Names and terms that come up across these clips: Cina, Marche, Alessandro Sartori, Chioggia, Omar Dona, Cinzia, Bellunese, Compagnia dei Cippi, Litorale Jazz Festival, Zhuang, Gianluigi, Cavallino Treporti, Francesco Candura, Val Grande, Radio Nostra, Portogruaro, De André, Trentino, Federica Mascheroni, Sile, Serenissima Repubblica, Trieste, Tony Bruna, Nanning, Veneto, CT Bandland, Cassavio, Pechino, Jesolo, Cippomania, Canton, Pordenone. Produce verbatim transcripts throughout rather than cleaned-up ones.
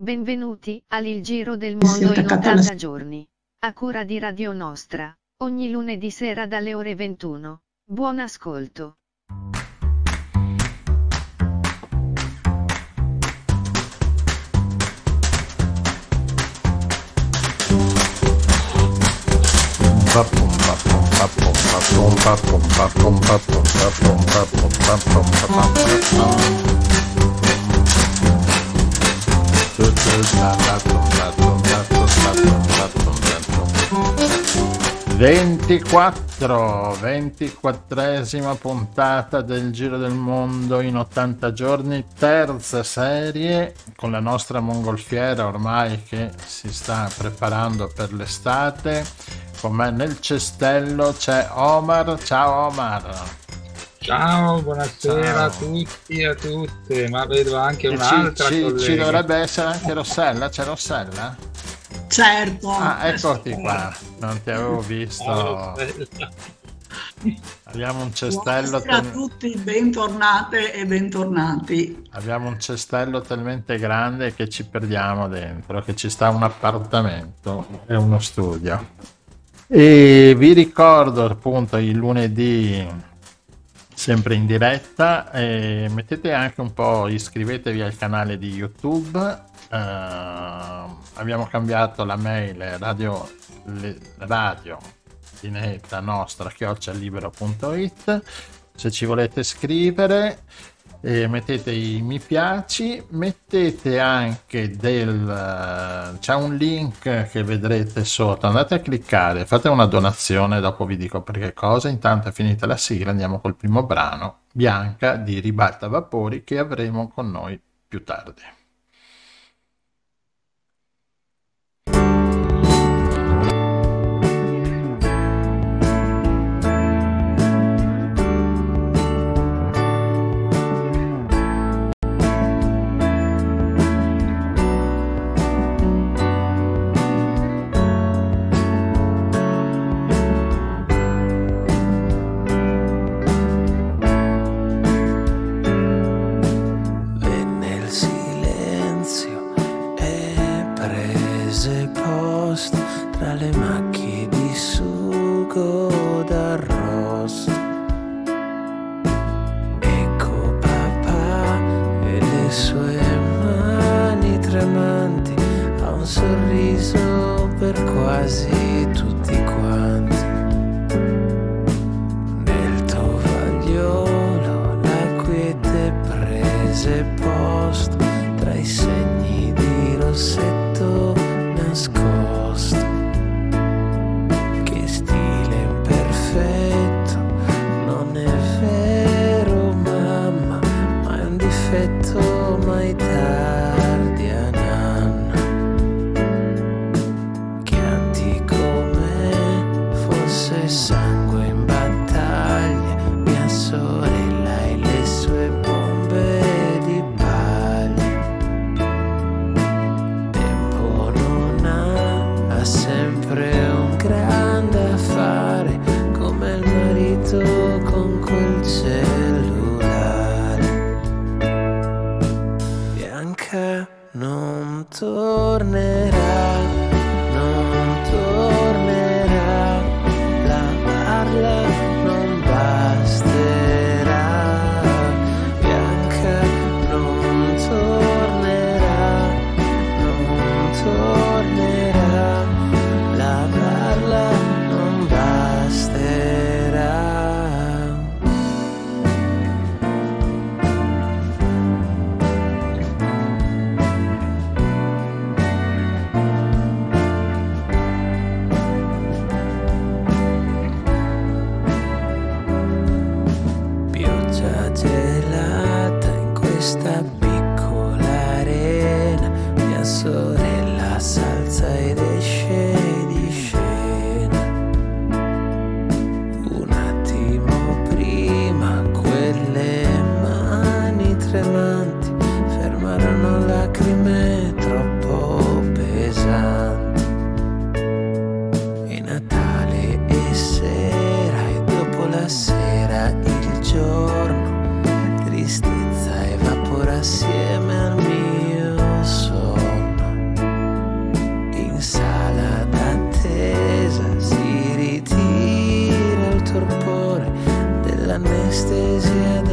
Benvenuti all'Il Giro del Mondo in ottanta giorni, a cura di Radio Nostra, ogni lunedì sera dalle ore ventuno. Buon ascolto. ventiquattro, ventiquattresima puntata del Giro del Mondo in ottanta giorni, terza serie con la nostra mongolfiera ormai che si sta preparando per l'estate. Con me nel cestello c'è Omar. Ciao Omar. Ciao, buonasera. Ciao a tutti e a tutte, ma vedo anche un'altra ci, collega. Ci dovrebbe essere anche Rossella, c'è Rossella? Certo. Ah, eccoti qua, non ti avevo visto. Oh, abbiamo un cestello. Buonasera ten... a tutti, bentornate e bentornati. Abbiamo un cestello talmente grande che ci perdiamo dentro, che ci sta un appartamento e uno studio. E vi ricordo appunto il lunedì sempre in diretta, e mettete anche un po', iscrivetevi al canale di YouTube. Uh, abbiamo cambiato la mail radio le, radio di netta nostra chiocciola libero punto it. Se ci volete scrivere, e mettete i mi piaci, mettete anche del c'è un link che vedrete sotto, andate a cliccare, fate una donazione, dopo vi dico per che cosa. Intanto è finita la sigla, andiamo col primo brano, Bianca di Rivaltavapori, che avremo con noi più tardi.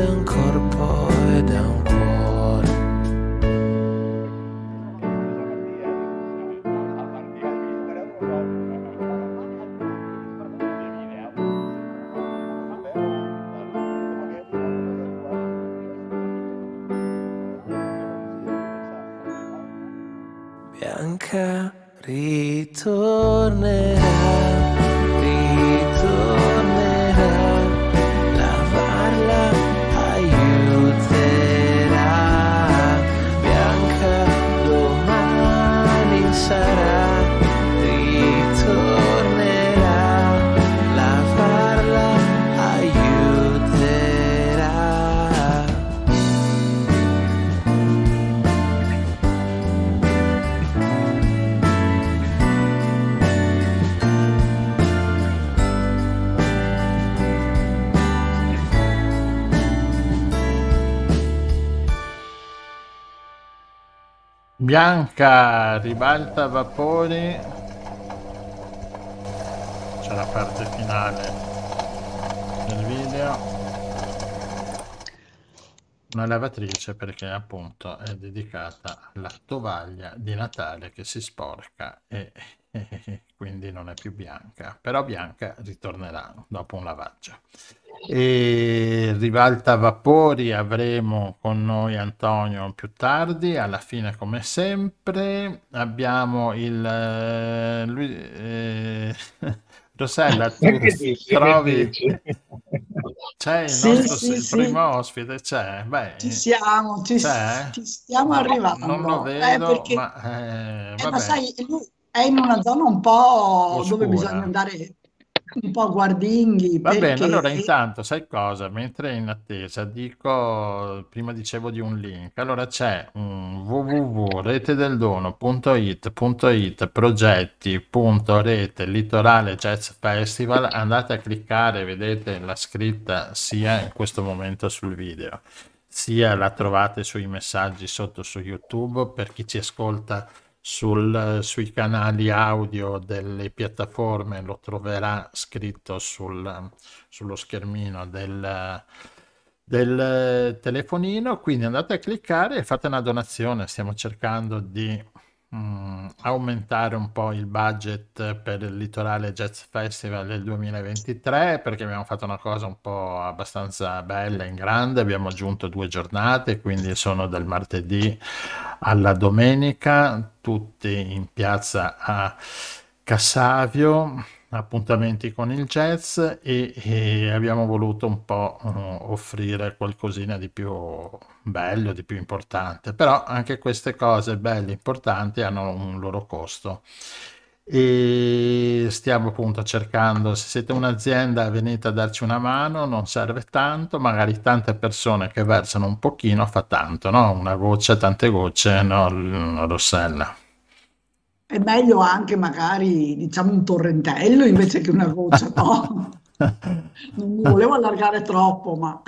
da un corpo e da un cuore. Bianca ritornerà. Bianca, Rivaltavapori, c'è la parte finale del video, una lavatrice perché appunto è dedicata alla tovaglia di Natale che si sporca e, e quindi non è più bianca, però Bianca ritornerà dopo un lavaggio. E Rivaltavapori avremo con noi Antonio più tardi, alla fine come sempre abbiamo il eh, lui, eh, Rossella, tu dici, trovi c'è il sì, nostro sì, il sì. primo ospite, c'è? Beh, ci siamo, ci, c'è? Ci stiamo ma arrivando, non lo vedo eh, perché... ma, eh, eh, ma sai, lui è in una zona un po' oscura, dove bisogna andare un po' guardinghi. Va perché... bene, allora intanto sai cosa? Mentre in attesa dico, prima dicevo di un link, allora c'è un www punto retedeldono punto it punto it progetti.rete Litorale Jazz Festival, andate a cliccare, vedete la scritta sia in questo momento sul video, sia la trovate sui messaggi sotto su YouTube, per chi ci ascolta Sul, sui canali audio delle piattaforme lo troverà scritto sul, sullo schermino del, del telefonino, quindi andate a cliccare e fate una donazione. Stiamo cercando di mh, aumentare un po' il budget per il Litorale Jazz Festival del duemilaventitré, perché abbiamo fatto una cosa un po' abbastanza bella in grande, abbiamo aggiunto due giornate, quindi sono dal martedì alla domenica, tutti in piazza a Cassavio, appuntamenti con il jazz, e, e abbiamo voluto un po' offrire qualcosina di più bello, di più importante, però anche queste cose belle, importanti, hanno un loro costo. E stiamo appunto cercando, se siete un'azienda venite a darci una mano, non serve tanto, magari tante persone che versano un pochino fa tanto, no? Una goccia, tante gocce, no Rossella? È meglio anche magari diciamo un torrentello invece che una goccia, no? Non mi volevo allargare troppo, ma...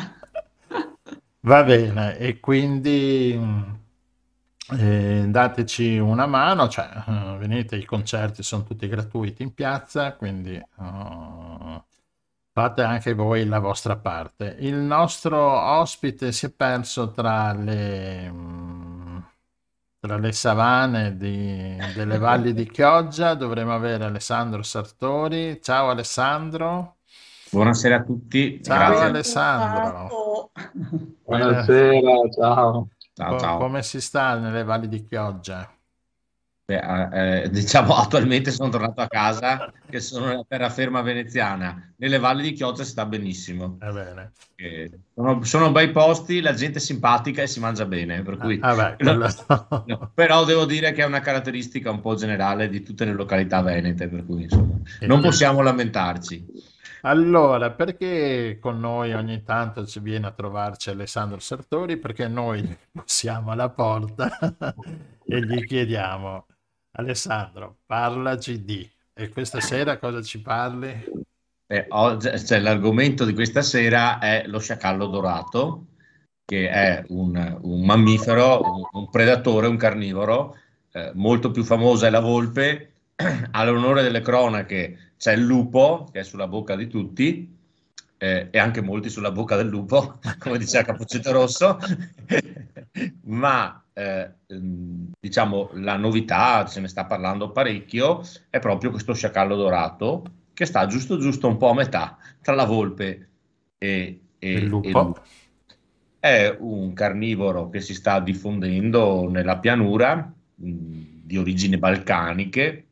Va bene, e quindi... Eh, dateci una mano, cioè uh, venite, i concerti sono tutti gratuiti in piazza, quindi uh, fate anche voi la vostra parte. Il nostro ospite si è perso tra le mh, tra le savane di, delle valli di Chioggia. Dovremo avere Alessandro Sartori. Ciao Alessandro. Buonasera a tutti. Ciao. Grazie. Alessandro, buonasera, ciao. Ciao, ciao. Come si sta nelle valli di Chioggia? Beh, eh, diciamo attualmente sono tornato a casa, che sono nella terraferma veneziana. Nelle valli di Chioggia si sta benissimo. Eh bene. Eh, sono, sono bei posti, la gente è simpatica e si mangia bene. Per cui, ah, vabbè, quello... no, però devo dire che è una caratteristica un po' generale di tutte le località venete, per cui insomma, non possiamo lamentarci. Allora, perché con noi ogni tanto ci viene a trovarci Alessandro Sartori? Perché noi siamo alla porta e gli chiediamo: Alessandro, parlaci di... E questa sera cosa ci parli? Eh, oggi, cioè, l'argomento di questa sera è lo sciacallo dorato, che è un, un mammifero, un, un predatore, un carnivoro. Eh, molto più famosa è la volpe. All'onore delle cronache c'è il lupo, che è sulla bocca di tutti, eh, e anche molti sulla bocca del lupo, come diceva Cappuccetto Rosso, ma eh, diciamo la novità, se ne sta parlando parecchio, è proprio questo sciacallo dorato che sta giusto giusto un po' a metà tra la volpe e, e il lupo. E lupo. È un carnivoro che si sta diffondendo nella pianura, di origini balcaniche,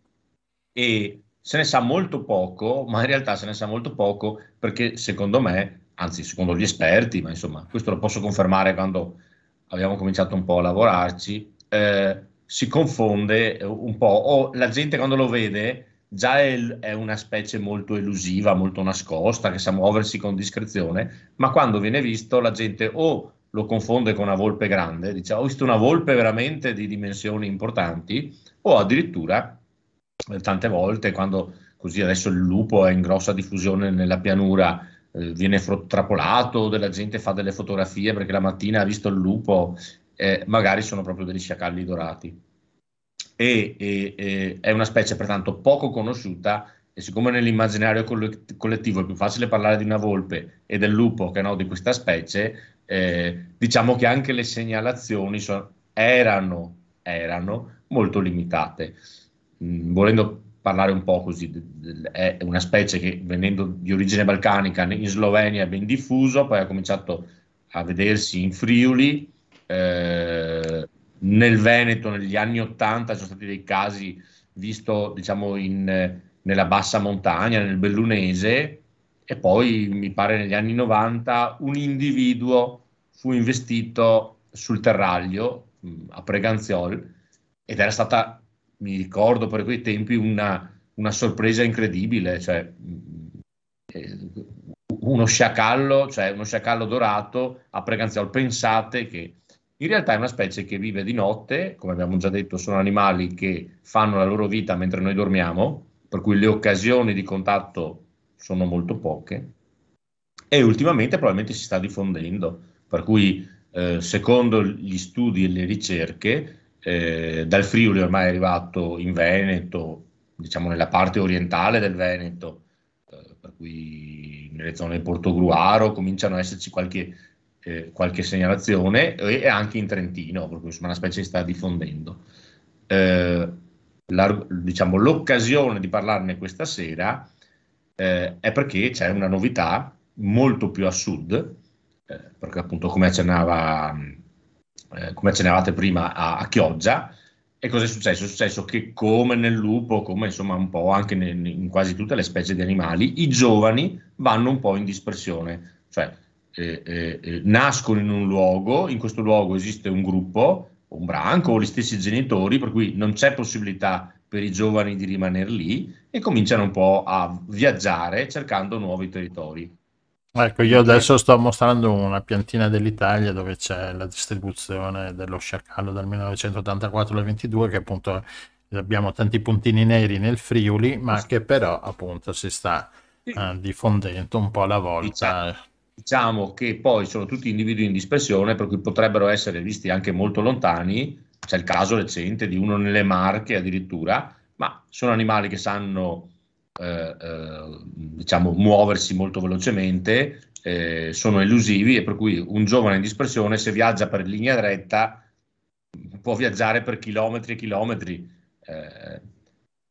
e se ne sa molto poco, ma in realtà se ne sa molto poco perché secondo me, anzi secondo gli esperti, ma insomma questo lo posso confermare quando abbiamo cominciato un po' a lavorarci, eh, si confonde un po', o la gente quando lo vede già è, è una specie molto elusiva, molto nascosta, che sa muoversi con discrezione, ma quando viene visto la gente o lo confonde con una volpe grande, dice ho visto una volpe veramente di dimensioni importanti, o addirittura tante volte quando così adesso il lupo è in grossa diffusione nella pianura, eh, viene frott- trapolato, della gente fa delle fotografie perché la mattina ha visto il lupo, eh, magari sono proprio degli sciacalli dorati. E, e, e è una specie pertanto poco conosciuta, e siccome nell'immaginario collettivo è più facile parlare di una volpe e del lupo che no di questa specie, eh, diciamo che anche le segnalazioni sono, erano, erano molto limitate. Mm, volendo parlare un po' così, è una specie che venendo di origine balcanica in Slovenia è ben diffuso, poi ha cominciato a vedersi in Friuli, eh, nel Veneto negli anni ottanta ci sono stati dei casi visto diciamo in, nella bassa montagna, nel Bellunese, e poi mi pare negli anni novanta un individuo fu investito sul terraglio a Preganziol ed era stata, mi ricordo per quei tempi, una, una sorpresa incredibile, cioè uno sciacallo, cioè uno sciacallo dorato a Preganziol. Pensate che in realtà è una specie che vive di notte, come abbiamo già detto sono animali che fanno la loro vita mentre noi dormiamo, per cui le occasioni di contatto sono molto poche, e ultimamente probabilmente si sta diffondendo, per cui eh, secondo gli studi e le ricerche eh, dal Friuli ormai è arrivato in Veneto, diciamo nella parte orientale del Veneto, eh, per cui nelle zone del Portogruaro cominciano a esserci qualche Eh, qualche segnalazione, e, e anche in Trentino, per cui insomma una specie si sta diffondendo. Eh, la, diciamo, l'occasione di parlarne questa sera eh, è perché c'è una novità molto più a sud, eh, perché appunto come accennava, eh, come accennavate prima a, a Chioggia, e cosa è successo? È successo che come nel lupo, come insomma un po' anche nel, in quasi tutte le specie di animali, i giovani vanno un po' in dispersione, cioè Eh, eh, eh, nascono in un luogo, in questo luogo esiste un gruppo, un branco o gli stessi genitori, per cui non c'è possibilità per i giovani di rimanere lì, e cominciano un po' a viaggiare cercando nuovi territori. Ecco, io adesso sto mostrando una piantina dell'Italia dove c'è la distribuzione dello sciacallo dal millenovecentottantaquattro al ventidue, che appunto abbiamo tanti puntini neri nel Friuli, ma che però appunto si sta eh, diffondendo un po' alla volta. Diciamo. Diciamo che poi sono tutti individui in dispersione, per cui potrebbero essere visti anche molto lontani, c'è il caso recente di uno nelle Marche addirittura, ma sono animali che sanno eh, eh, diciamo muoversi molto velocemente, eh, sono elusivi, e per cui un giovane in dispersione, se viaggia per linea retta, può viaggiare per chilometri e chilometri. Eh,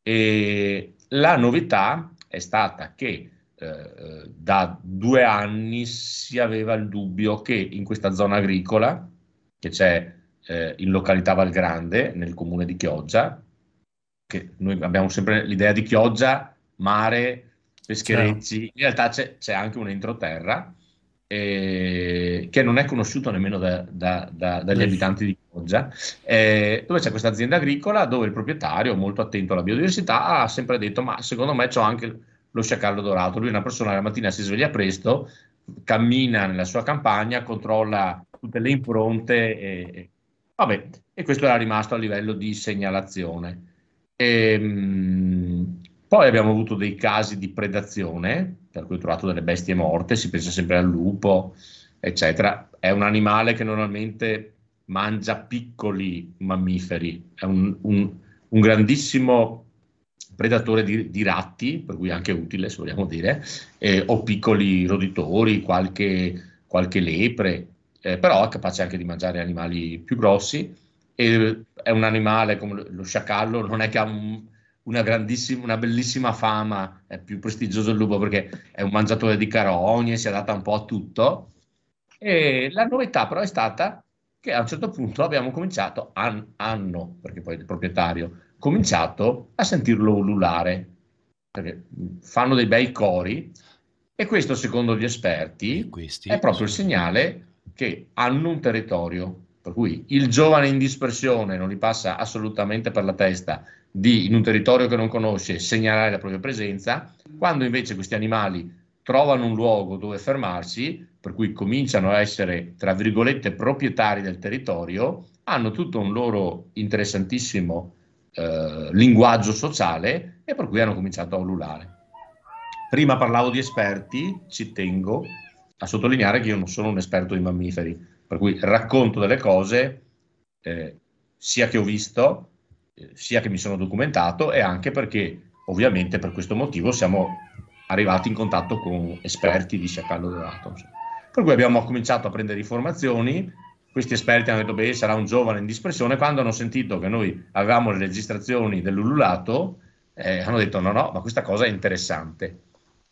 e la novità è stata che da due anni si aveva il dubbio che in questa zona agricola che c'è eh, in località Val Grande nel comune di Chioggia, che noi abbiamo sempre l'idea di Chioggia, mare, pescherecci, certo. In realtà c'è, c'è anche un entroterra eh, che non è conosciuto nemmeno da, da, da, dagli eh. abitanti di Chioggia, eh, dove c'è questa azienda agricola dove il proprietario, molto attento alla biodiversità, ha sempre detto ma secondo me c'ho anche lo sciacallo dorato. Lui è una persona che la mattina si sveglia presto, cammina nella sua campagna, controlla tutte le impronte e, e, vabbè, e questo era rimasto a livello di segnalazione. E, mh, poi abbiamo avuto dei casi di predazione, per cui ho trovato delle bestie morte, si pensa sempre al lupo, eccetera. È un animale che normalmente mangia piccoli mammiferi, è un, un, un grandissimo predatore di, di ratti, per cui anche utile se vogliamo dire, eh, o piccoli roditori, qualche, qualche lepre, eh, però è capace anche di mangiare animali più grossi. E è un animale come lo sciacallo, non è che ha un, una grandissima, una bellissima fama, è più prestigioso il lupo perché è un mangiatore di carogne, si adatta un po' a tutto. E la novità però è stata che a un certo punto abbiamo cominciato, an, hanno, perché poi il proprietario, cominciato a sentirlo ululare, perché fanno dei bei cori, e questo secondo gli esperti questi, è proprio il segnale che hanno un territorio, per cui il giovane in dispersione non gli passa assolutamente per la testa di, in un territorio che non conosce, segnalare la propria presenza, quando invece questi animali trovano un luogo dove fermarsi, per cui cominciano a essere, tra virgolette, proprietari del territorio, hanno tutto un loro interessantissimo eh, linguaggio sociale e per cui hanno cominciato a ululare. Prima parlavo di esperti, ci tengo a sottolineare che io non sono un esperto di mammiferi, per cui racconto delle cose eh, sia che ho visto, eh, sia che mi sono documentato, e anche perché ovviamente per questo motivo siamo arrivati in contatto con esperti di sciacallo dorato. Per cui abbiamo cominciato a prendere informazioni, questi esperti hanno detto beh, sarà un giovane in dispersione, quando hanno sentito che noi avevamo le registrazioni dell'ululato, eh, hanno detto no no, ma questa cosa è interessante,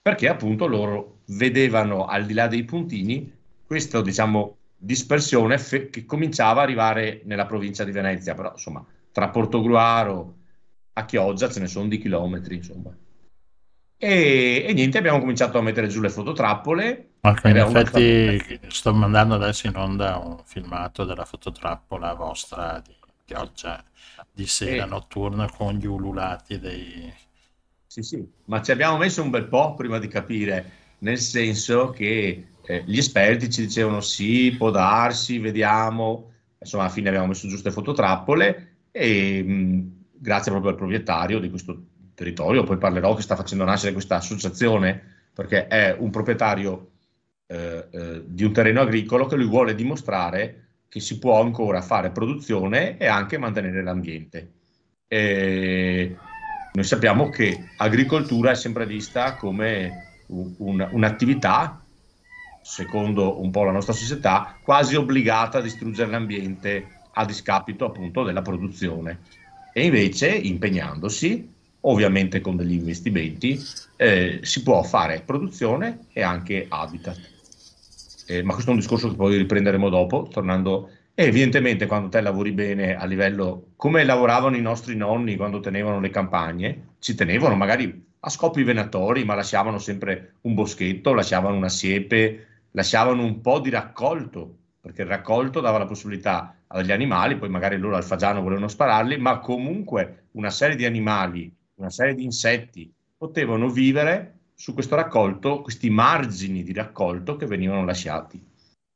perché appunto loro vedevano al di là dei puntini questa, diciamo, dispersione fe- che cominciava a arrivare nella provincia di Venezia, però insomma tra Portogruaro a Chioggia ce ne sono di chilometri, insomma. E, e niente, abbiamo cominciato a mettere giù le fototrappole. Okay, in effetti sto mandando adesso in onda un filmato della fototrappola vostra di Chioggia di sera e... notturna con gli ululati dei... Sì, sì, ma ci abbiamo messo un bel po' prima di capire, nel senso che eh, gli esperti ci dicevano sì, può darsi, vediamo, insomma alla fine abbiamo messo giuste fototrappole e mh, grazie proprio al proprietario di questo territorio, poi parlerò, che sta facendo nascere questa associazione, perché è un proprietario eh, eh, di un terreno agricolo che lui vuole dimostrare che si può ancora fare produzione e anche mantenere l'ambiente. E noi sappiamo che agricoltura è sempre vista come un, un, un'attività, secondo un po' la nostra società, quasi obbligata a distruggere l'ambiente a discapito appunto della produzione, e invece impegnandosi ovviamente con degli investimenti, eh, si può fare produzione e anche habitat. Eh, ma questo è un discorso che poi riprenderemo dopo, tornando... E evidentemente quando te lavori bene a livello... come lavoravano i nostri nonni quando tenevano le campagne, ci tenevano magari a scopi venatori, ma lasciavano sempre un boschetto, lasciavano una siepe, lasciavano un po' di raccolto, perché il raccolto dava la possibilità agli animali, poi magari loro al fagiano volevano spararli, ma comunque una serie di animali, una serie di insetti potevano vivere su questo raccolto, questi margini di raccolto che venivano lasciati.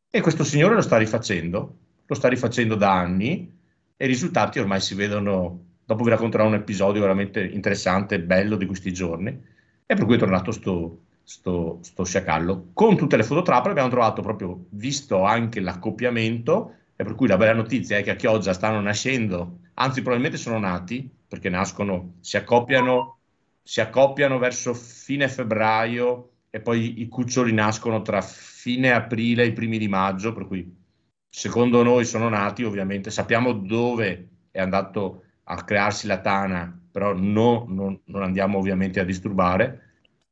E questo signore lo sta rifacendo, lo sta rifacendo da anni, e i risultati ormai si vedono. Dopo vi racconterò un episodio veramente interessante e bello di questi giorni, e per cui è tornato sto, sto, sto sciacallo. Con tutte le fototrappole abbiamo trovato proprio, visto anche l'accoppiamento, e per cui la bella notizia è che a Chioggia stanno nascendo, anzi probabilmente sono nati, perché nascono, si accoppiano, si accoppiano verso fine febbraio e poi i cuccioli nascono tra fine aprile e i primi di maggio, per cui secondo noi sono nati, ovviamente sappiamo dove è andato a crearsi la tana, però no, non, non andiamo ovviamente a disturbare,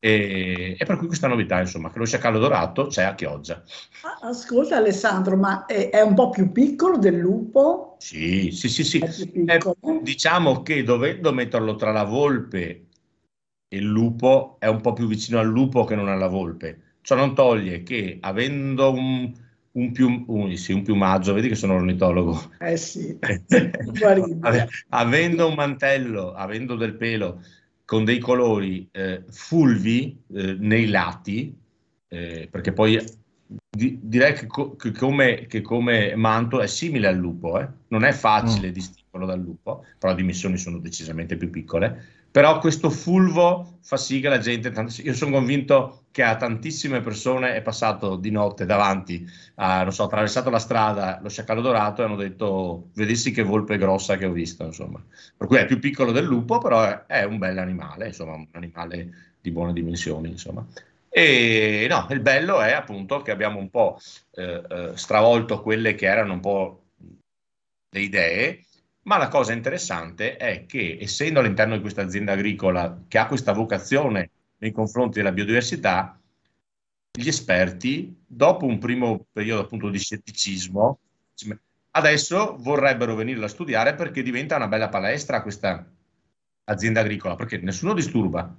e, e per cui questa novità, insomma, che lo sciacallo dorato c'è a Chioggia. Ascolta Alessandro, ma è, è un po' più piccolo del lupo? Sì, sì, sì, sì. Eh, diciamo che dovendo metterlo tra la volpe e il lupo, è un po' più vicino al lupo che non alla volpe. Ciò non toglie che avendo un, un, pium, un, sì, un piumaggio, vedi che sono ornitologo. Eh sì, avendo un mantello, avendo del pelo, con dei colori eh, fulvi eh, nei lati, eh, perché poi di, direi che, co, che, come, che come manto è simile al lupo, eh? Non è facile mm. distinguerlo dal lupo, però le dimensioni sono decisamente più piccole, però questo fulvo fa sì che la gente, io sono convinto che a tantissime persone è passato di notte davanti, a, non so, ha attraversato la strada lo sciacallo dorato e hanno detto vedessi che volpe grossa che ho visto, insomma. Per cui è più piccolo del lupo, però è, è un bel animale, insomma, un animale di buone dimensioni, insomma. E no, il bello è appunto che abbiamo un po' eh, stravolto quelle che erano un po' le idee, ma la cosa interessante è che essendo all'interno di questa azienda agricola che ha questa vocazione nei confronti della biodiversità, gli esperti, dopo un primo periodo appunto di scetticismo, adesso vorrebbero venirla a studiare perché diventa una bella palestra questa azienda agricola, perché nessuno disturba.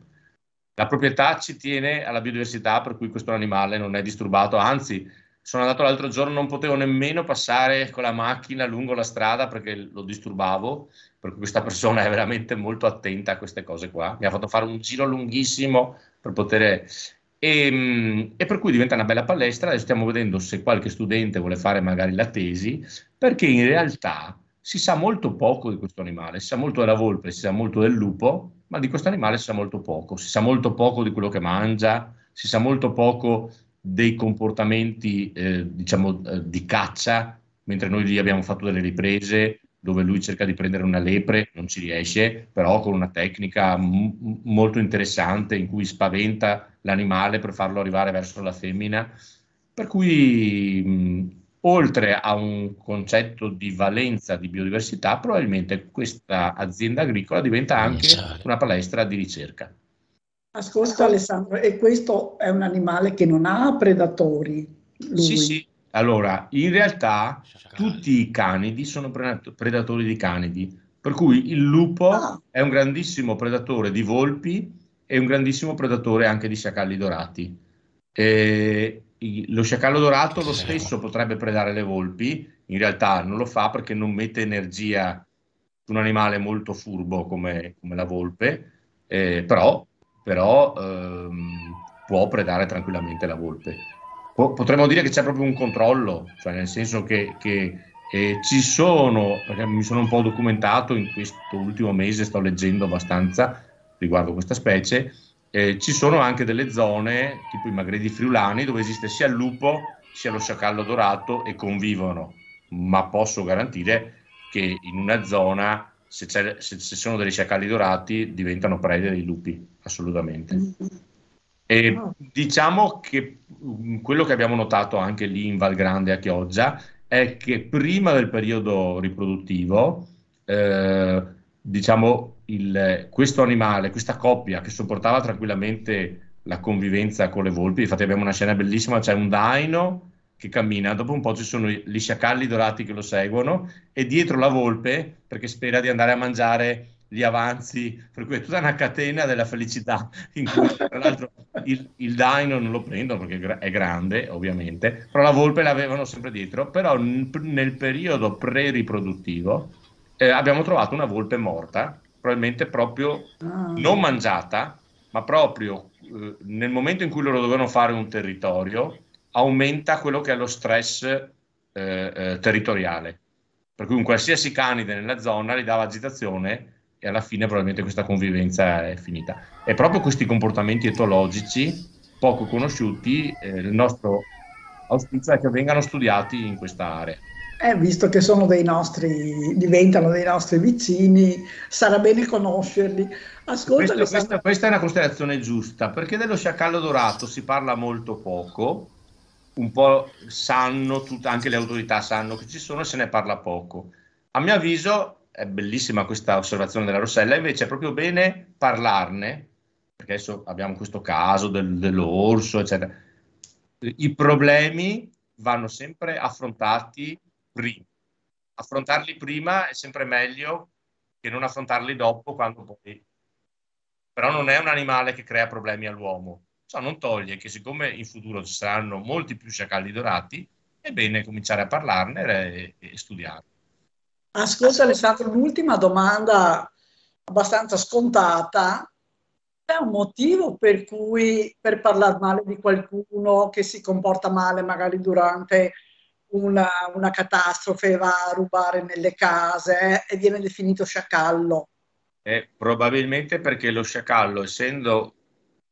La proprietà ci tiene alla biodiversità, per cui questo animale non è disturbato, anzi sono andato l'altro giorno, non potevo nemmeno passare con la macchina lungo la strada perché lo disturbavo, per cui questa persona è veramente molto attenta a queste cose qua, mi ha fatto fare un giro lunghissimo per poter... E, e per cui diventa una bella palestra, adesso stiamo vedendo se qualche studente vuole fare magari la tesi, perché in realtà si sa molto poco di questo animale, si sa molto della volpe, si sa molto del lupo, ma di questo animale si sa molto poco, si sa molto poco di quello che mangia, si sa molto poco dei comportamenti eh, diciamo eh, di caccia, mentre noi gli abbiamo fatto delle riprese dove lui cerca di prendere una lepre, non ci riesce, però con una tecnica m- molto interessante in cui spaventa l'animale per farlo arrivare verso la femmina, per cui mh, oltre a un concetto di valenza di biodiversità, probabilmente questa azienda agricola diventa anche una palestra di ricerca. Ascolta Alessandro, e questo è un animale che non ha predatori? Lui. Sì, sì. Allora, in realtà tutti i canidi sono predatori di canidi, per cui il lupo ah. è un grandissimo predatore di volpi e un grandissimo predatore anche di sciacalli dorati. E lo sciacallo dorato lo stesso potrebbe predare le volpi, in realtà non lo fa perché non mette energia su un animale molto furbo come, come la volpe, eh, però, però ehm, può predare tranquillamente la volpe. Po- potremmo dire che c'è proprio un controllo, cioè nel senso che, che eh, ci sono, perché mi sono un po' documentato in questo ultimo mese, sto leggendo abbastanza riguardo questa specie. Eh, ci sono anche delle zone, tipo i magreti friulani, dove esiste sia il lupo sia lo sciacallo dorato e convivono, ma posso garantire che in una zona, se c'è, se ci sono degli sciacalli dorati, diventano prede dei lupi, assolutamente. E diciamo che quello che abbiamo notato anche lì in Val Grande a Chioggia è che prima del periodo riproduttivo, eh, diciamo, Il, questo animale, questa coppia che sopportava tranquillamente la convivenza con le volpi, infatti abbiamo una scena bellissima, c'è un daino che cammina, dopo un po' ci sono gli sciacalli dorati che lo seguono e dietro la volpe perché spera di andare a mangiare gli avanzi, per cui è tutta una catena della felicità in cui tra l'altro il, il daino non lo prendono perché è grande ovviamente, però la volpe l'avevano sempre dietro, però nel periodo pre-riproduttivo eh, abbiamo trovato una volpe morta, probabilmente proprio non mangiata, ma proprio eh, nel momento in cui loro dovevano fare un territorio, aumenta quello che è lo stress eh, eh, territoriale. Per cui un qualsiasi canide nella zona gli dava agitazione e alla fine probabilmente questa convivenza è finita. E proprio questi comportamenti etologici poco conosciuti, eh, il nostro auspicio è che vengano studiati in questa area. Eh, visto che sono dei nostri, diventano dei nostri vicini, sarà bene conoscerli. Ascolta, questo, questa, questa è una considerazione giusta, perché dello sciacallo dorato si parla molto poco, un po' sanno, tut, anche le autorità sanno che ci sono e se ne parla poco. A mio avviso è bellissima questa osservazione della Rossella, invece è proprio bene parlarne, perché adesso abbiamo questo caso del, dell'orso, eccetera. I problemi vanno sempre affrontati prima. Affrontarli prima è sempre meglio che non affrontarli dopo, quando poi... Però non è un animale che crea problemi all'uomo. Ciò non toglie che siccome in futuro ci saranno molti più sciacalli dorati, è bene cominciare a parlarne e, e studiarlo. Ascolta Alessandro, un'ultima domanda abbastanza scontata, C'è un motivo per cui, per parlare male di qualcuno che si comporta male magari durante una, una catastrofe, va a rubare nelle case eh, e viene definito sciacallo? Eh, probabilmente perché lo sciacallo, essendo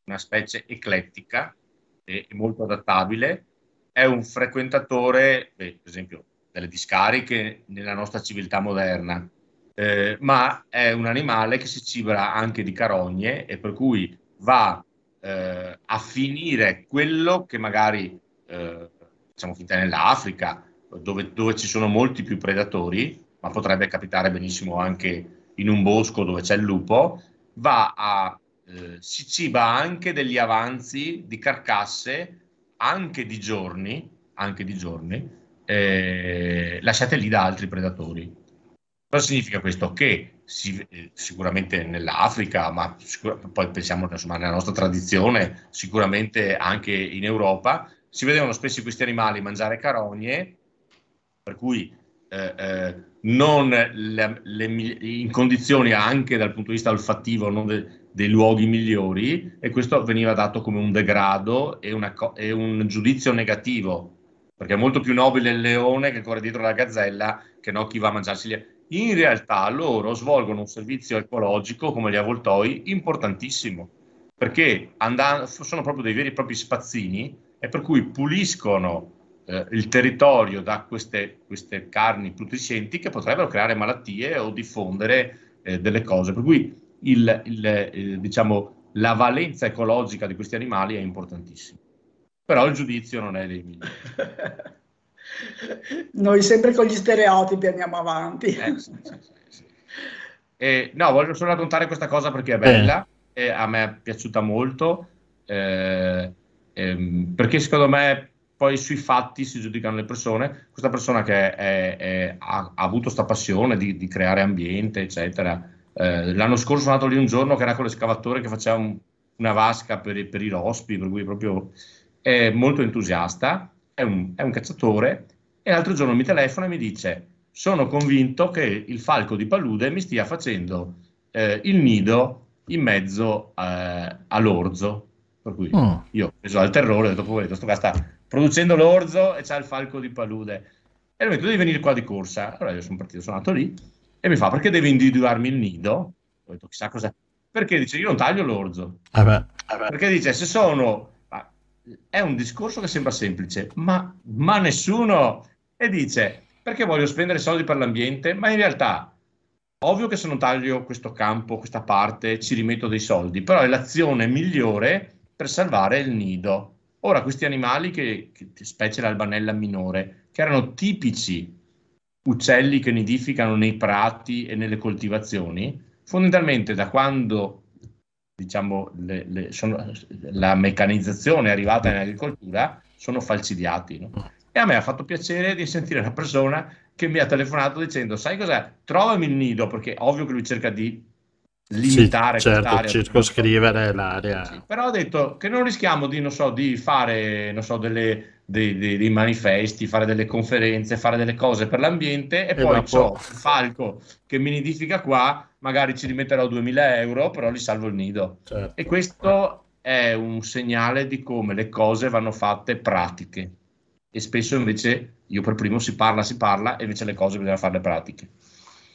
una specie eclettica e molto adattabile, è un frequentatore, beh, per esempio, delle discariche nella nostra civiltà moderna. Eh, ma è un animale che si cibra anche di carogne e per cui va eh, a finire quello che magari eh, diciamo finta nell'Africa, dove, dove ci sono molti più predatori, ma potrebbe capitare benissimo anche in un bosco dove c'è il lupo, va a eh, si ciba anche degli avanzi di carcasse anche di giorni, anche di giorni eh, lasciate lì da altri predatori. Cosa significa questo? Che si, eh, sicuramente nell'Africa, ma sicura, poi pensiamo insomma, nella nostra tradizione, sicuramente anche in Europa, si vedevano spesso questi animali mangiare carogne, per cui eh, eh, non le, le, in condizioni anche dal punto di vista olfattivo non de, dei luoghi migliori, e questo veniva dato come un degrado e, una, e un giudizio negativo, perché è molto più nobile il leone che corre dietro la gazzella che no chi va a mangiarsi gli... In realtà loro svolgono un servizio ecologico, come gli avvoltoi, importantissimo, perché andano, sono proprio dei veri e propri spazzini, e per cui puliscono eh, il territorio da queste, queste carni putrescenti che potrebbero creare malattie o diffondere eh, delle cose. Per cui il, il, eh, diciamo, la valenza ecologica di questi animali è importantissima. Però il giudizio non è dei migliori. Noi sempre con gli stereotipi andiamo avanti. Eh, sì, sì, sì, sì. Eh, no, voglio solo raccontare questa cosa perché è bella, eh. e a me è piaciuta molto, eh, ehm, perché secondo me poi sui fatti si giudicano le persone. Questa persona che è, è, ha, ha avuto questa passione di, di creare ambiente, eccetera. Eh, l'anno scorso sono andato lì un giorno che era con l'escavatore che faceva un, una vasca per, per i rospi, per cui proprio è molto entusiasta. È un, è un cacciatore, e l'altro giorno mi telefona e mi dice: sono convinto che il falco di palude mi stia facendo eh, il nido in mezzo eh, all'orzo. Per cui oh. io ho preso al terrore, ho detto: poveretto, sto qua sta producendo l'orzo e c'ha il falco di palude. E lui mi ha detto: devi venire qua di corsa. Allora io sono partito, sono andato lì e mi fa: perché devi individuarmi il nido? Ho detto: chissà cos'è. Perché dice: io non taglio l'orzo. Ah beh, ah beh. Perché dice: se sono... È un discorso che sembra semplice, ma, ma nessuno, e dice: perché voglio spendere soldi per l'ambiente? Ma in realtà, ovvio che se non taglio questo campo, questa parte, ci rimetto dei soldi, però è l'azione migliore per salvare il nido. Ora, questi animali, che, che, specie l'albanella minore, che erano tipici uccelli che nidificano nei prati e nelle coltivazioni, fondamentalmente da quando... diciamo le, le, sono, la meccanizzazione è arrivata in agricoltura, sono falcidiati, no? E a me ha fatto piacere di sentire una persona che mi ha telefonato dicendo: sai cos'è? Trovami il nido, perché ovvio che lui cerca di limitare, sì, certo, circoscrivere l'area, sì, però ha detto che non rischiamo di, non so, di fare non so, delle, dei, dei, dei manifesti, fare delle conferenze, fare delle cose per l'ambiente, e, e poi c'ho il falco che mi nidifica qua, magari ci rimetterò duemila euro, però li salvo il nido. Certo. E questo è un segnale di come le cose vanno fatte pratiche, e spesso invece, io per primo, si parla, si parla, e invece le cose bisogna farle pratiche.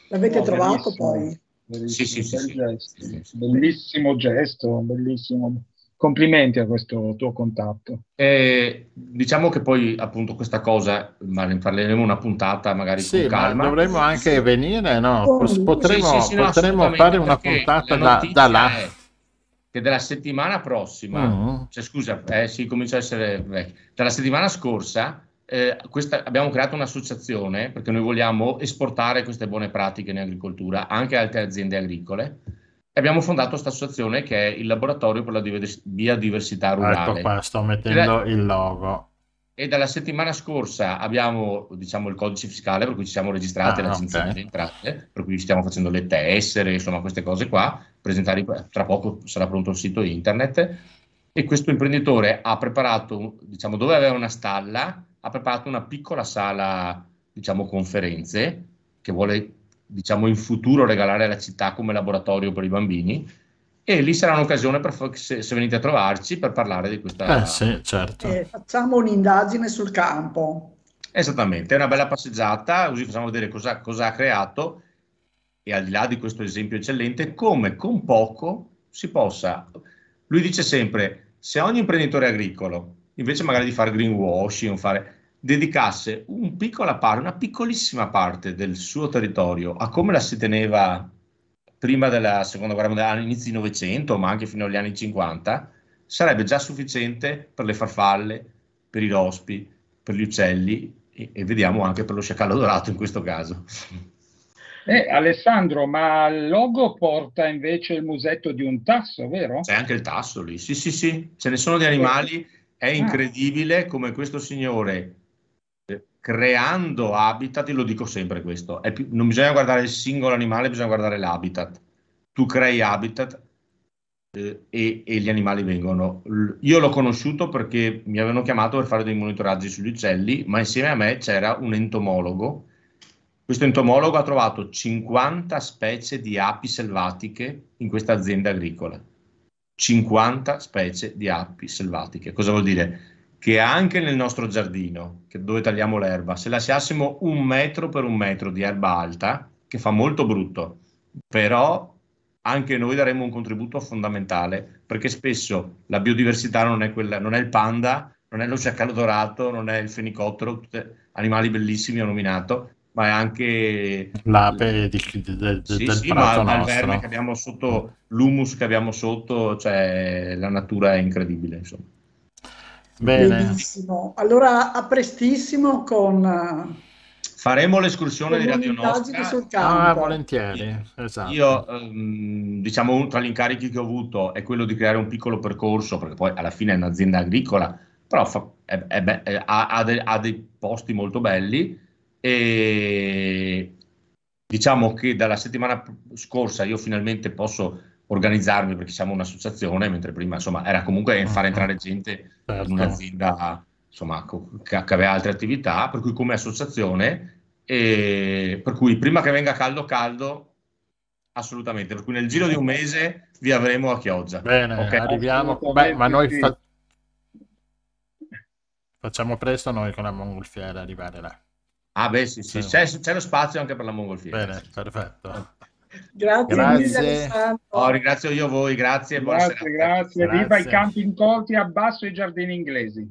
L'avete oh, trovato bellissimo. Poi? Bellissimo, sì, sì, sì, gesto. Sì, sì. Bellissimo gesto, bellissimo. Complimenti a questo tuo contatto. E diciamo che poi appunto questa cosa, ma ne parleremo una puntata magari, sì, con calma. Dovremmo anche sì. venire, no? Potremmo, sì, sì, sì, no, potremmo fare una puntata da, da là. Che della settimana prossima, uh-huh. cioè scusa, eh, si comincia a essere vecchio. Dalla settimana scorsa eh, questa, abbiamo creato un'associazione, perché noi vogliamo esportare queste buone pratiche in agricoltura anche ad altre aziende agricole. Abbiamo fondato questa associazione che è il Laboratorio per la Biodiversità Rurale. Ecco qua, sto mettendo il logo. E dalla settimana scorsa abbiamo, diciamo, il codice fiscale, per cui ci siamo registrati ah, all'Agenzia okay. delle Entrate, per cui stiamo facendo le tessere, insomma queste cose qua, presentare, tra poco sarà pronto il sito internet, e questo imprenditore ha preparato, diciamo, dove aveva una stalla, ha preparato una piccola sala, diciamo, conferenze, che vuole... diciamo in futuro regalare alla città come laboratorio per i bambini, e lì sarà un'occasione per, se, se venite a trovarci, per parlare di questa. Eh sì, certo. Eh, facciamo un'indagine sul campo. Esattamente, è una bella passeggiata, così facciamo vedere cosa, cosa ha creato, e al di là di questo esempio eccellente, come con poco si possa. Lui dice sempre, se ogni imprenditore agricolo, invece magari di fare greenwashing, fare, dedicasse un piccola parte, una piccolissima parte del suo territorio a come la si teneva prima della seconda guerra mondiale, all'inizio del Novecento, ma anche fino agli anni cinquanta, sarebbe già sufficiente per le farfalle, per i rospi, per gli uccelli e, e vediamo anche per lo sciacallo dorato in questo caso. Eh, Alessandro, ma il logo porta invece il musetto di un tasso, vero? C'è anche il tasso lì, sì sì sì, ce ne sono di animali, è incredibile come questo signore, creando habitat, io lo dico sempre questo, è più, non bisogna guardare il singolo animale, bisogna guardare l'habitat. Tu crei habitat eh, e, e gli animali vengono. L- io l'ho conosciuto perché mi avevano chiamato per fare dei monitoraggi sugli uccelli, ma insieme a me c'era un entomologo. Questo entomologo ha trovato cinquanta specie di api selvatiche in questa azienda agricola. cinquanta specie di api selvatiche. Cosa vuol dire? Che anche nel nostro giardino, che dove tagliamo l'erba, se lasciassimo un metro per un metro di erba alta, che fa molto brutto, però anche noi daremmo un contributo fondamentale, perché spesso la biodiversità non è quella, non è il panda, non è lo sciacallo dorato, non è il fenicottero, animali bellissimi ho nominato, ma è anche l'ape di, di, di, sì, del sì, prato ma, nostro. Il verme che abbiamo sotto, l'humus che abbiamo sotto, cioè la natura è incredibile, insomma. Bene. Benissimo, allora a prestissimo con... Faremo l'escursione con di Radio Nostra. Sul campo. Ah, volentieri, io, esatto. Io, ehm, diciamo, tra gli incarichi che ho avuto è quello di creare un piccolo percorso, perché poi alla fine è un'azienda agricola, però fa, è, è be- è, ha, ha, de- ha dei posti molto belli e diciamo che dalla settimana scorsa io finalmente posso... organizzarmi perché siamo un'associazione, mentre prima insomma era comunque fare entrare gente certo. in un'azienda insomma che, che aveva altre attività, per cui come associazione e per cui prima che venga caldo caldo assolutamente, per cui nel giro di un mese vi avremo a Chioggia. Bene, okay? Arriviamo, beh, ma noi fa- facciamo presto noi con la mongolfiera arrivare là. Ah beh sì sì, sì. C'è, c'è lo spazio anche per la mongolfiera. Bene, perfetto. Grazie, grazie mille Alessandro. Oh, ringrazio io voi, grazie. Grazie, grazie. Viva i camping corti, abbasso i giardini inglesi.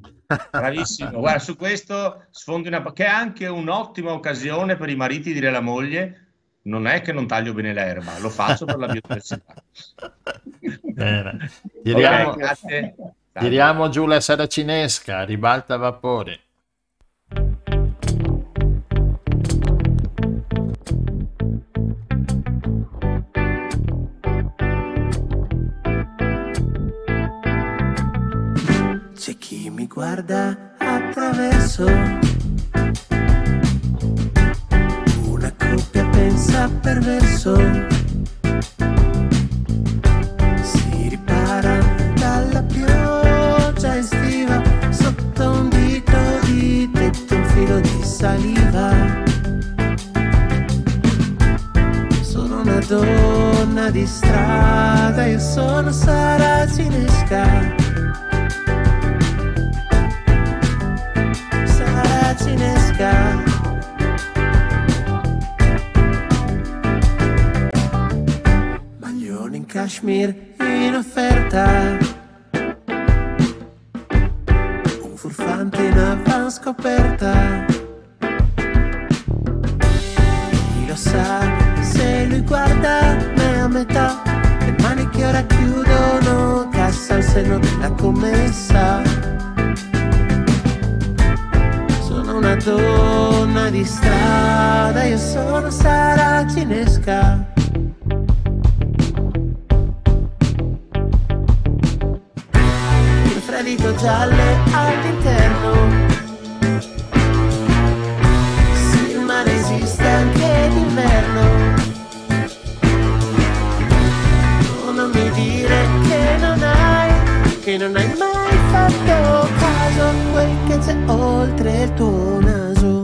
Bravissimo. Guarda, su questo sfondi una, che è anche un'ottima occasione per i mariti dire alla moglie: non è che non taglio bene l'erba, lo faccio per la biodiversità. Bene. Tiriamo, okay, tiriamo giù la saracinesca, Rivaltavapori. C'è chi mi guarda attraverso, una coppia pensa perverso, si ripara dalla pioggia estiva, sotto un dito di tetto un filo di saliva. Sono una donna di strada, io sono saracinesca. Saracinesca, maglioni in cashmere in offerta, un furfante in avanscoperta. Chi lo sa se lui guarda me a metà, le mani che ora chiudono cassa al seno della commessa. Una donna di strada, io sono saracinesca. Il tradito giallo all'interno, sì ma resiste anche d'inverno. Tu non mi dire che non hai, che non hai mai fatto caso quel che c'è oltre il tuo naso.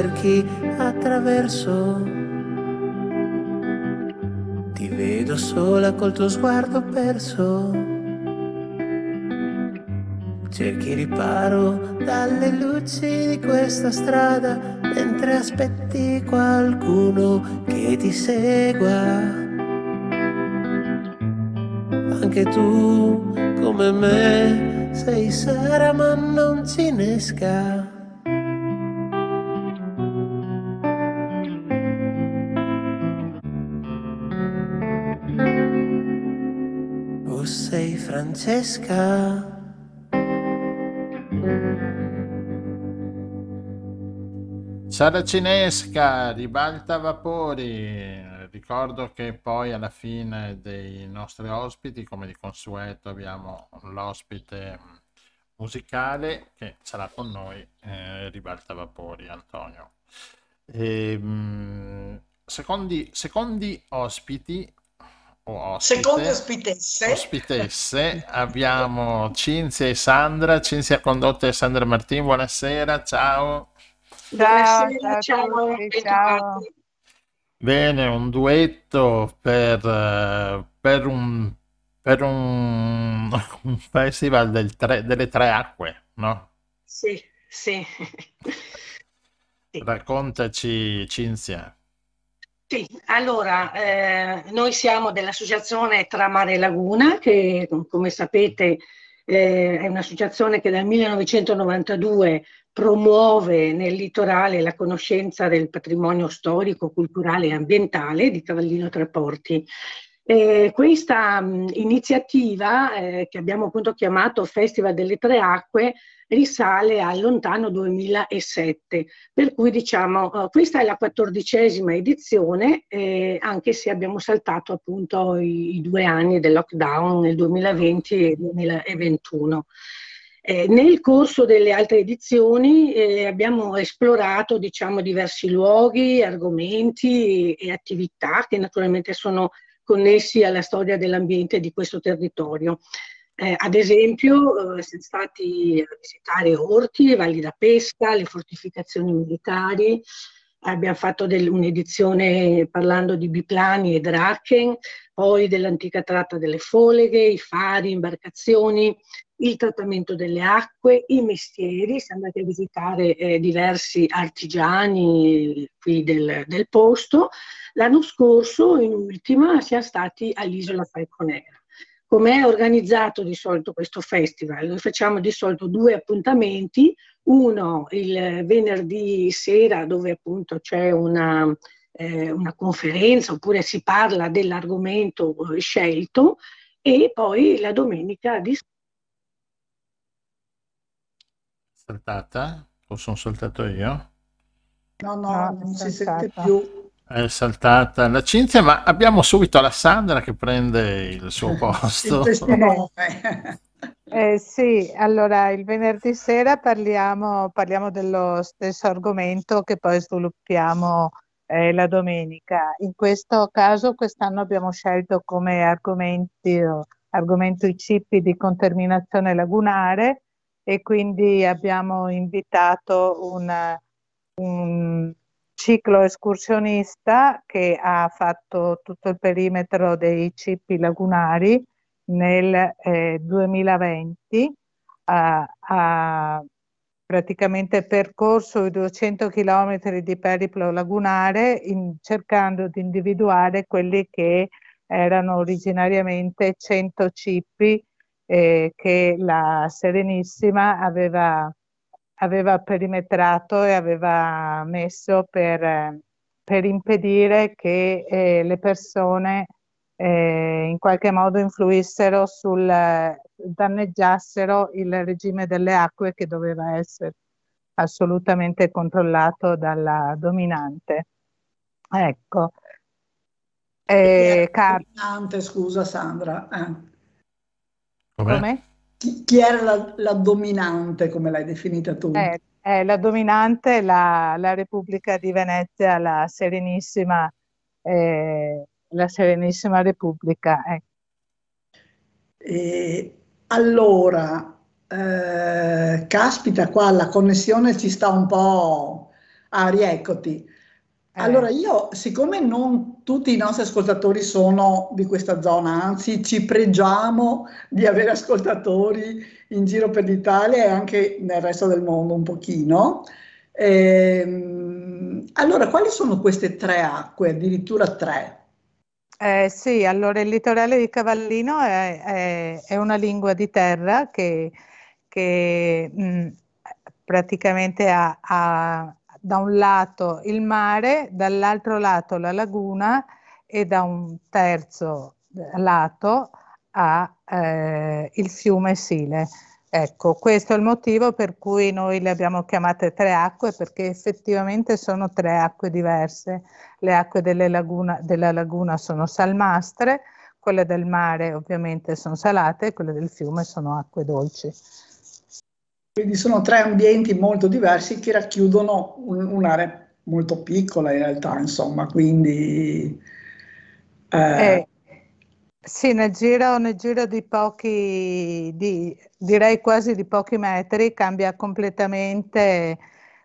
cerchi attraverso. Ti vedo sola col tuo sguardo perso. Cerchi riparo dalle luci di questa strada, mentre aspetti qualcuno che ti segua. Anche tu, come me, sei sera ma non cinesca. O sei Francesca. Sera cinesca, Rivaltavapori. Ricordo che poi alla fine dei nostri ospiti, come di consueto, abbiamo l'ospite musicale che sarà con noi, eh, Rivaltavapori, Antonio. E, mh, secondi, secondi ospiti o ospite, secondi ospitesse, ospitesse abbiamo Cinzia e Sandra. Cinzia condotta e Sandra Martin. Buonasera, ciao. Buonasera, ciao. Ciao. Ciao. Bene, un duetto per, per, un, per un, un festival del tre, delle tre acque, no? Sì, sì. Raccontaci, Cinzia. Sì, allora, eh, noi siamo dell'associazione Tra Mare e Laguna, che come sapete eh, è un'associazione che dal millenovecentonovantadue promuove nel litorale la conoscenza del patrimonio storico, culturale e ambientale di Cavallino Treporti. Eh, questa mh, iniziativa, eh, che abbiamo appunto chiamato Festival delle Tre Acque, risale al lontano duemilasette, per cui diciamo eh, questa è la quattordicesima edizione, eh, anche se abbiamo saltato appunto i, i due anni del lockdown nel duemilaventi e duemilaventuno. Eh, nel corso delle altre edizioni eh, abbiamo esplorato diciamo, diversi luoghi, argomenti e, e attività che naturalmente sono connessi alla storia dell'ambiente di questo territorio. Eh, ad esempio eh, siamo stati a visitare orti, valli da pesca, le fortificazioni militari, abbiamo fatto del, un'edizione parlando di biplani e drachen, poi dell'antica tratta delle foleghe, i fari, imbarcazioni, il trattamento delle acque, i mestieri, siamo andati a visitare eh, diversi artigiani qui del, del posto. L'anno scorso, in ultima, siamo stati all'isola Falconera. Com'è organizzato di solito questo festival? Noi facciamo di solito due appuntamenti, uno il venerdì sera dove appunto c'è una, eh, una conferenza oppure si parla dell'argomento scelto, e poi la domenica di saltata, o sono saltato io? No, no, ah, non si sente più. È saltata la Cinzia, ma abbiamo subito la Sandra che prende il suo posto. eh, eh, sì, allora il venerdì sera parliamo, parliamo dello stesso argomento che poi sviluppiamo eh, la domenica. In questo caso quest'anno abbiamo scelto come argomenti, argomento i cippi di contaminazione lagunare, e quindi abbiamo invitato una, un ciclo escursionista che ha fatto tutto il perimetro dei cippi lagunari nel eh, duemilaventi, ha, ha praticamente percorso i duecento chilometri di periplo lagunare in, cercando di individuare quelli che erano originariamente cento cippi Eh, che la Serenissima aveva, aveva perimetrato e aveva messo per, per impedire che eh, le persone eh, in qualche modo influissero sul, danneggiassero il regime delle acque che doveva essere assolutamente controllato dalla dominante. Ecco. Eh, Car- dominante, scusa Sandra. Eh. Come? Chi, chi era la, la dominante, come l'hai definita tu? Eh, eh, la dominante, la, la Repubblica di Venezia, la Serenissima, eh, la Serenissima Repubblica. Eh. E allora, eh, caspita, qua la connessione ci sta un po' Ah, rieccoti. Eh. Allora io, siccome non tutti i nostri ascoltatori sono di questa zona, anzi ci pregiamo di avere ascoltatori in giro per l'Italia e anche nel resto del mondo un pochino, ehm, allora quali sono queste tre acque, addirittura tre? Eh, sì, allora il litorale di Cavallino è, è, è una lingua di terra che, che mh, praticamente ha, ha da un lato il mare, dall'altro lato la laguna e da un terzo lato ha eh, il fiume Sile. Ecco, questo è il motivo per cui noi le abbiamo chiamate tre acque, perché effettivamente sono tre acque diverse. Le acque delle laguna, della laguna sono salmastre, quelle del mare ovviamente sono salate e quelle del fiume sono acque dolci. Quindi sono tre ambienti molto diversi che racchiudono un, un'area molto piccola in realtà, insomma, quindi... Eh. Eh, sì, nel giro, nel giro di pochi, di, direi quasi di pochi metri, cambia completamente,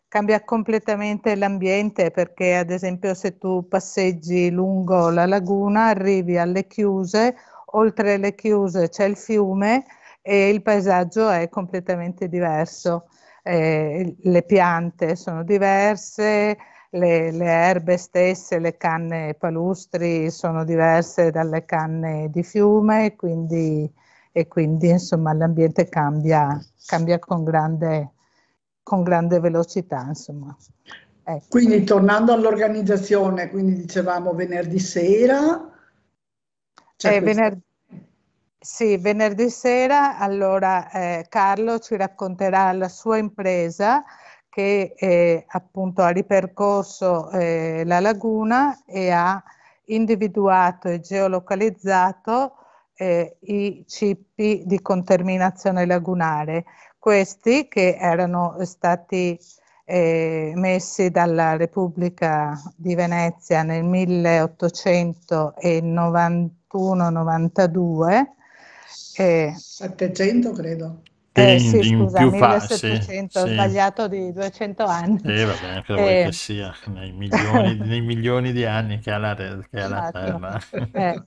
cambia completamente l'ambiente, perché ad esempio se tu passeggi lungo la laguna arrivi alle chiuse, oltre le chiuse c'è il fiume, e il paesaggio è completamente diverso, eh, le piante sono diverse, le, le erbe stesse, le canne palustri sono diverse dalle canne di fiume, quindi, e quindi insomma l'ambiente cambia, cambia con grande, con grande velocità. Insomma. Ecco. Quindi tornando all'organizzazione, quindi dicevamo venerdì sera, cioè eh, venerdì Sì, venerdì sera allora eh, Carlo ci racconterà la sua impresa che eh, appunto ha ripercorso eh, la laguna e ha individuato e geolocalizzato eh, i cippi di conterminazione lagunare, questi che erano stati eh, messi dalla Repubblica di Venezia nel milleottocentonovantuno novantadue. Eh, settecento credo eh, sì, in, scusa, in più fa- millesettecento, sì, ho sbagliato sì. Di duecento anni eh, vabbè, che eh. vuoi che sia nei milioni, nei milioni di anni che ha la, che ha la terra eh,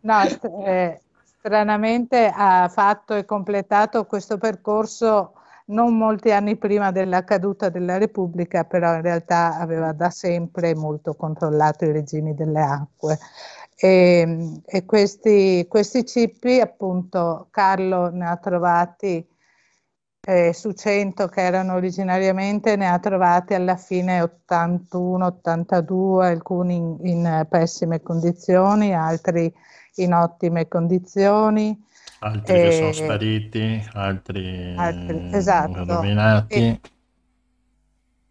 no, eh, stranamente ha fatto e completato questo percorso non molti anni prima della caduta della Repubblica, però in realtà aveva da sempre molto controllato i regimi delle acque. E, e questi, questi cippi, appunto, Carlo ne ha trovati eh, su cento che erano originariamente, ne ha trovati alla fine ottantuno ottantadue, alcuni in, in pessime condizioni, altri in ottime condizioni. Altri eh, che sono spariti, altri, altri esatto. rovinati. E,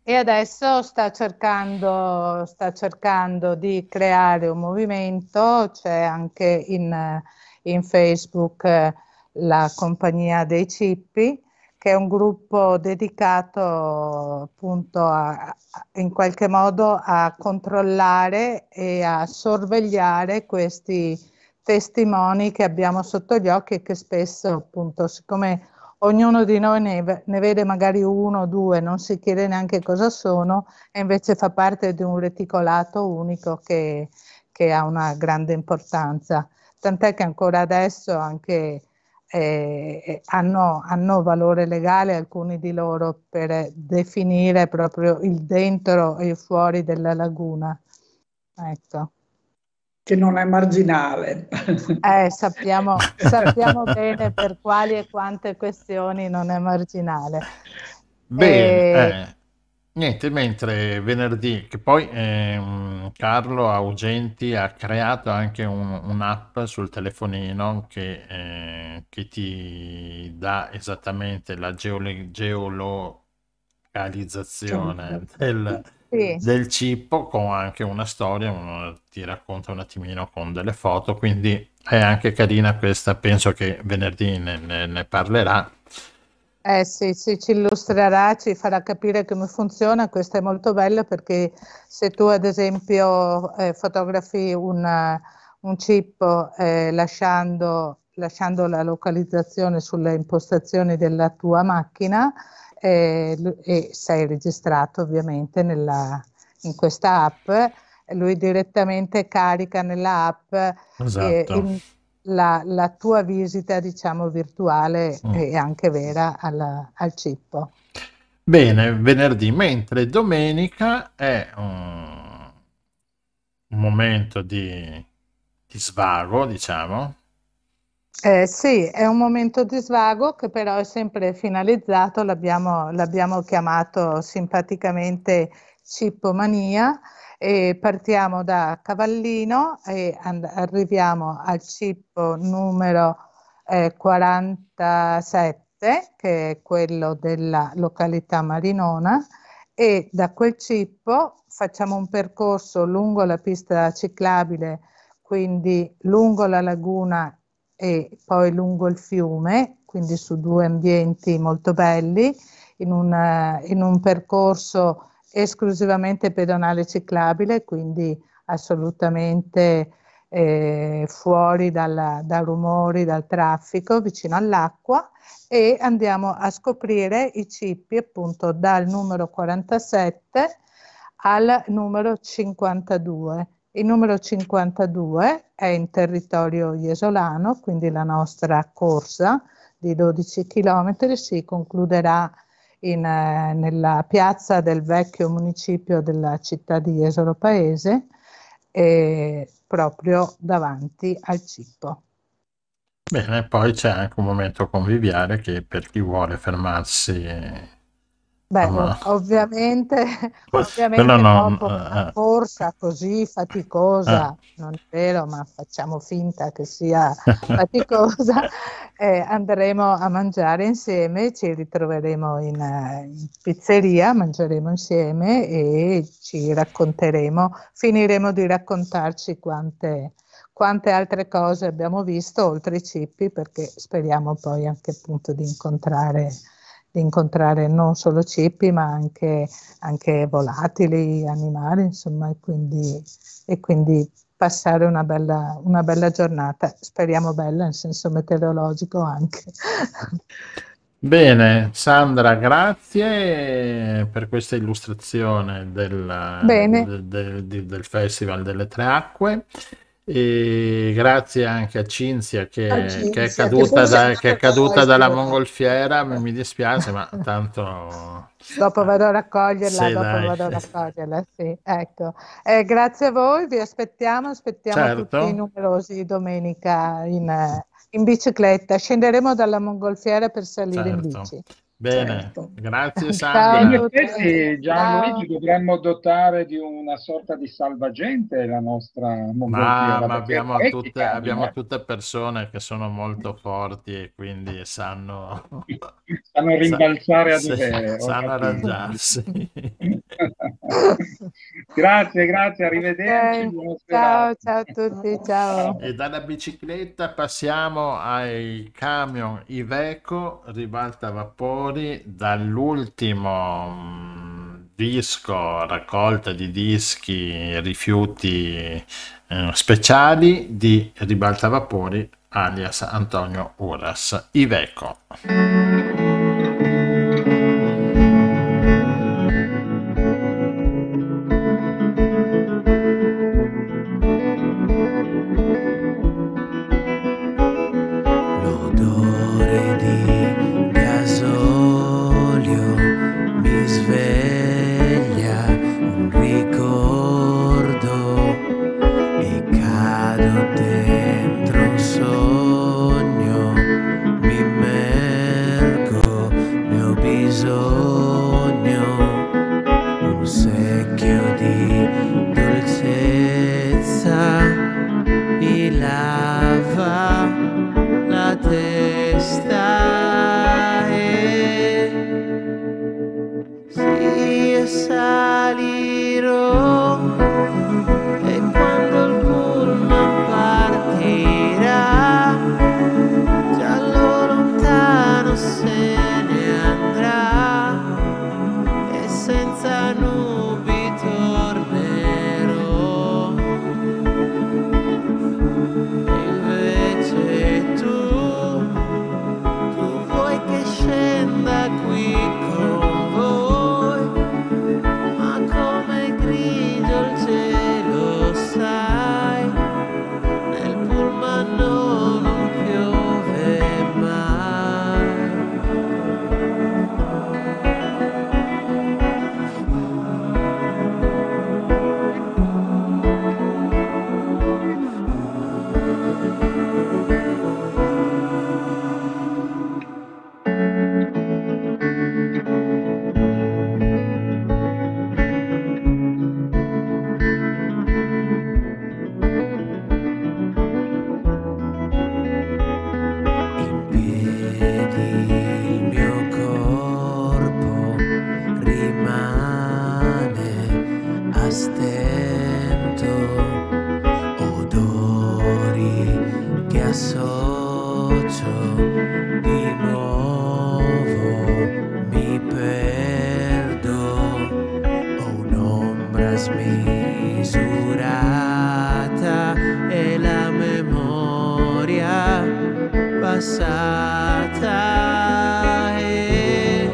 E adesso sta cercando, sta cercando di creare un movimento, c'è anche in, in Facebook la Compagnia dei Cippi, che è un gruppo dedicato appunto a, in qualche modo a controllare e a sorvegliare questi testimoni che abbiamo sotto gli occhi e che spesso appunto, siccome ognuno di noi ne, ne vede magari uno o due, non si chiede neanche cosa sono, e invece fa parte di un reticolato unico che, che ha una grande importanza. Tant'è che ancora adesso anche, eh, hanno, hanno valore legale alcuni di loro per definire proprio il dentro e il fuori della laguna. Ecco. Che non è marginale. Eh, sappiamo, sappiamo bene per quali e quante questioni non è marginale. Bene, e... eh, niente, mentre venerdì, che poi eh, Carlo Augenti ha creato anche un, un'app sul telefonino che, eh, che ti dà esattamente la geolo- geolocalizzazione sì. del... Sì. del cippo, con anche una storia, uno ti racconta un attimino con delle foto, quindi è anche carina questa, penso che venerdì ne, ne, ne parlerà. Eh sì, sì, ci illustrerà, ci farà capire come funziona, questo è molto bello perché se tu ad esempio eh, fotografi una, un cippo eh, lasciando lasciando la localizzazione sulle impostazioni della tua macchina eh, e sei registrato ovviamente nella, in questa app. Lui direttamente carica nella app esatto. eh, la, la tua visita, diciamo, virtuale mm. e anche vera alla, al Cippo. Bene, venerdì, mentre domenica è un, un momento di, di svago, diciamo. Eh, sì, è un momento di svago che però è sempre finalizzato, l'abbiamo, l'abbiamo chiamato simpaticamente Cippomania. E partiamo da Cavallino e and- arriviamo al Cippo numero eh, quarantasette, che è quello della località Marinona, e da quel Cippo facciamo un percorso lungo la pista ciclabile, quindi lungo la laguna e poi lungo il fiume, quindi su due ambienti molto belli, in un, in un percorso esclusivamente pedonale ciclabile, quindi assolutamente eh, fuori dalla, da rumori, dal traffico, vicino all'acqua, e andiamo a scoprire i cippi appunto dal numero quarantasette al numero cinquantadue. Il numero cinquantadue è in territorio jesolano, quindi la nostra corsa di dodici chilometri si concluderà In, eh, nella piazza del vecchio municipio della città di Jesolo Paese, eh, proprio davanti al Cippo. Bene, poi c'è anche un momento conviviale che per chi vuole fermarsi. Beh, ma... ovviamente, ovviamente non, dopo una eh, corsa così faticosa, eh. non è vero, ma facciamo finta che sia faticosa, eh, andremo a mangiare insieme, ci ritroveremo in, in pizzeria, mangeremo insieme e ci racconteremo, finiremo di raccontarci quante, quante altre cose abbiamo visto oltre i cippi, perché speriamo poi anche appunto di incontrare... di incontrare non solo cippi ma anche, anche volatili, animali, insomma, e quindi, e quindi passare una bella, una bella giornata, speriamo bella in senso meteorologico anche. Bene, Sandra, grazie per questa illustrazione del, del, del, del Festival delle Tre Acque. E grazie anche a Cinzia che, a Cinzia, che è caduta, che da, che è caduta dalla mongolfiera, mi dispiace, ma tanto dopo vado a raccoglierla, sì, dopo dai. vado a raccoglierla, sì, ecco. Eh, grazie a voi, vi aspettiamo, aspettiamo certo. tutti i numerosi domenica in, in bicicletta, scenderemo dalla mongolfiera per salire certo. in bici. Bene, certo. grazie Sandra. Sì, Gianluigi, dovremmo dotare di una sorta di salvagente la nostra mongolfiera. Ma, ma abbiamo, tutte, abbiamo tutte persone che sono molto forti e quindi sanno... sanno rimbalzare sa, a dovere. Sanno arrangiarsi. Grazie, grazie, arrivederci. Okay. Ciao, ciao a tutti, ciao. E dalla bicicletta passiamo ai camion Iveco, Rivaltavapori, dall'ultimo disco, raccolta di dischi Rifiuti eh, Speciali di Rivaltavapori alias Antonio Uras, Iveco. Se ne andrà smisurata e la memoria passata e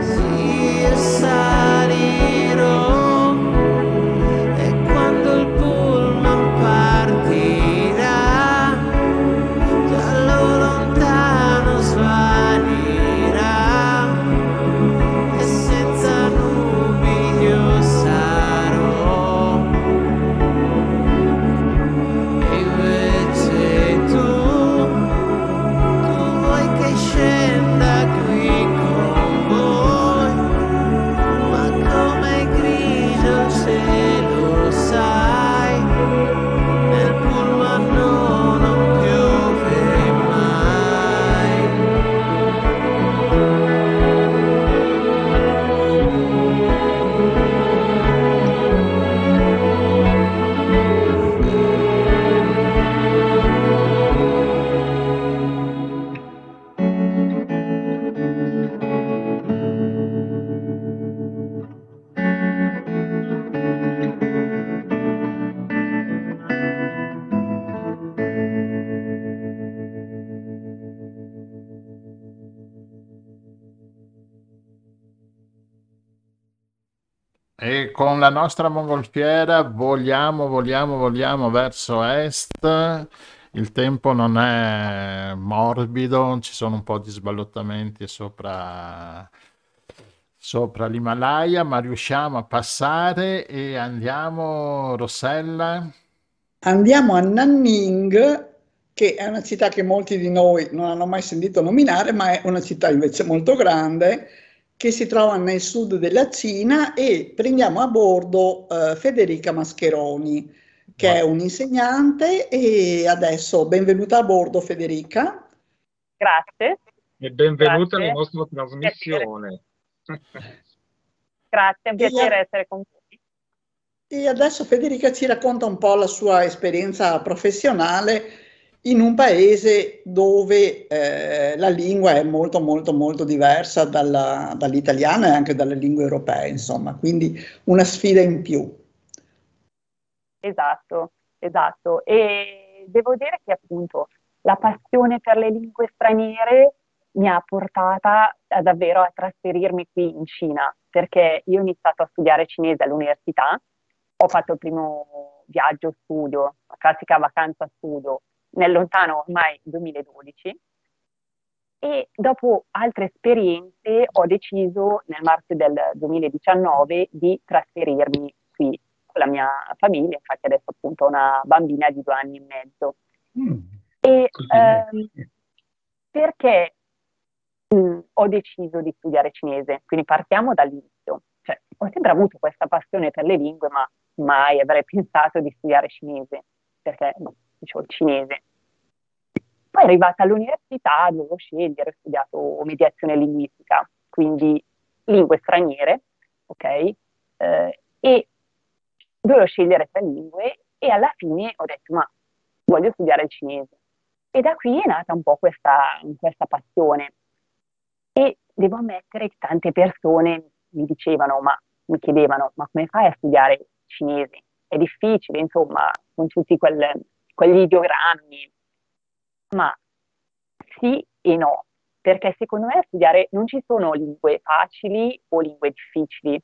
si risalirò. E con la nostra mongolfiera vogliamo, vogliamo, vogliamo verso est. Il tempo non è morbido, ci sono un po' di sballottamenti sopra, sopra l'Himalaya, ma riusciamo a passare e andiamo, Rossella? Andiamo a Nanning, che è una città che molti di noi non hanno mai sentito nominare, ma è una città invece molto grande, che si trova nel sud della Cina, e prendiamo a bordo eh, Federica Mascheroni, che è un'insegnante, e adesso benvenuta a bordo Federica. Grazie. E benvenuta Grazie. Alla nostra trasmissione. Grazie, Grazie, è un piacere e, essere con voi. E adesso Federica ci racconta un po' la sua esperienza professionale in un paese dove eh, la lingua è molto molto molto diversa dalla, dall'italiana e anche dalle lingue europee, insomma, quindi una sfida in più. Esatto, esatto. E devo dire che appunto la passione per le lingue straniere mi ha portata a davvero a trasferirmi qui in Cina, perché io ho iniziato a studiare cinese all'università, ho fatto il primo viaggio studio, la classica vacanza studio, nel lontano ormai duemiladodici, e dopo altre esperienze ho deciso nel marzo del duemiladiciannove di trasferirmi qui con la mia famiglia, infatti adesso appunto ho una bambina di due anni e mezzo. Mm, e ehm, perché mh, ho deciso di studiare cinese? Quindi partiamo dall'inizio, cioè, ho sempre avuto questa passione per le lingue, ma mai avrei pensato di studiare cinese, perché no. Dicevo il cinese. Poi arrivata all'università dovevo scegliere, ho studiato mediazione linguistica, quindi lingue straniere, ok? Eh, e dovevo scegliere tre lingue e alla fine ho detto ma voglio studiare il cinese. E da qui è nata un po' questa, questa passione. E devo ammettere che tante persone mi dicevano, ma mi chiedevano, ma come fai a studiare cinese? È difficile, insomma, con tutti quel... quegli ideogrammi, ma sì e no, perché secondo me a studiare non ci sono lingue facili o lingue difficili.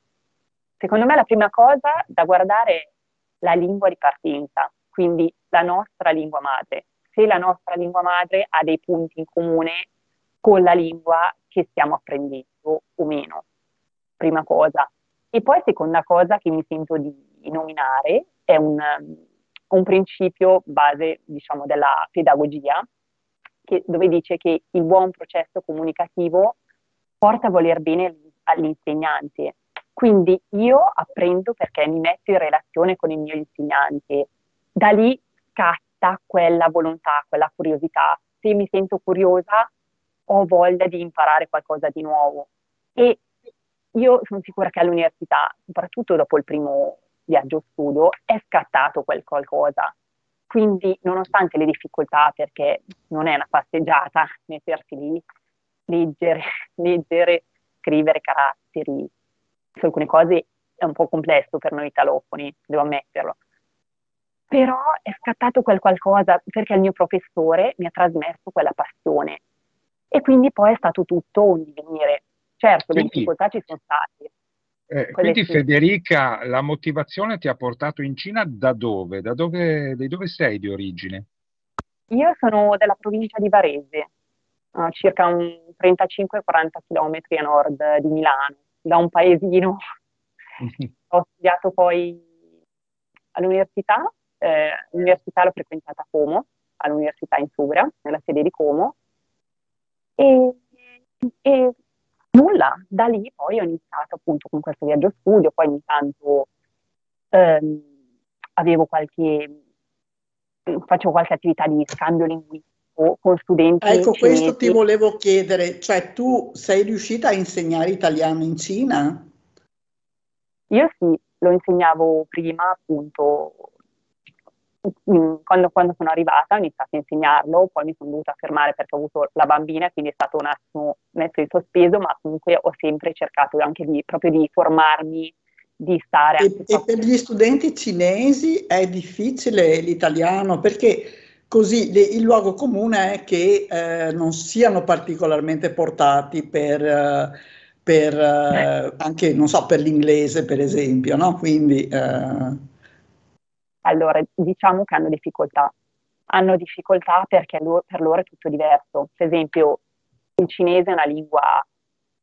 Secondo me la prima cosa da guardare è la lingua di partenza, quindi la nostra lingua madre. Se la nostra lingua madre ha dei punti in comune con la lingua che stiamo apprendendo o meno, prima cosa. E poi seconda cosa che mi sento di nominare è un... un principio base, diciamo, della pedagogia, che, dove dice che il buon processo comunicativo porta a voler bene all'insegnante. Quindi io apprendo perché mi metto in relazione con il mio insegnante. Da lì scatta quella volontà, quella curiosità. Se mi sento curiosa, ho voglia di imparare qualcosa di nuovo. E io sono sicura che all'università, soprattutto dopo il primo viaggio studio, è scattato quel qualcosa, quindi nonostante le difficoltà, perché non è una passeggiata mettersi lì, leggere, leggere, scrivere caratteri, su alcune cose è un po' complesso per noi italofoni, devo ammetterlo. Però è scattato quel qualcosa perché il mio professore mi ha trasmesso quella passione e quindi poi è stato tutto un divenire. Certo, quindi, le difficoltà ci sono state. Eh, quindi sì. Federica, la motivazione ti ha portato in Cina da dove? Da dove, da dove sei di origine? Io sono della provincia di Varese, a circa un trentacinque quaranta chilometri a nord di Milano, da un paesino. Ho studiato poi all'università, eh, l'università l'ho frequentata a Como, all'università in Sugra, nella sede di Como, e, e nulla, da lì poi ho iniziato appunto con questo viaggio studio, poi ogni tanto ehm, avevo qualche, facevo qualche attività di scambio linguistico con studenti. Ecco, cinesi. Questo ti volevo chiedere, cioè tu sei riuscita a insegnare italiano in Cina? Io sì, lo insegnavo prima appunto, quando, quando sono arrivata ho iniziato a insegnarlo, poi mi sono dovuta fermare perché ho avuto la bambina, quindi è stato un attimo messo in sospeso, ma comunque ho sempre cercato anche di, proprio di formarmi, di stare... E, anche e per gli studenti cinesi è difficile l'italiano, perché... Così le, il luogo comune è che eh, non siano particolarmente portati per, per eh, anche, non so, per l'inglese, per esempio, no? Quindi eh. Allora, diciamo che hanno difficoltà. Hanno difficoltà perché loro, per loro è tutto diverso. Per esempio, il cinese è una lingua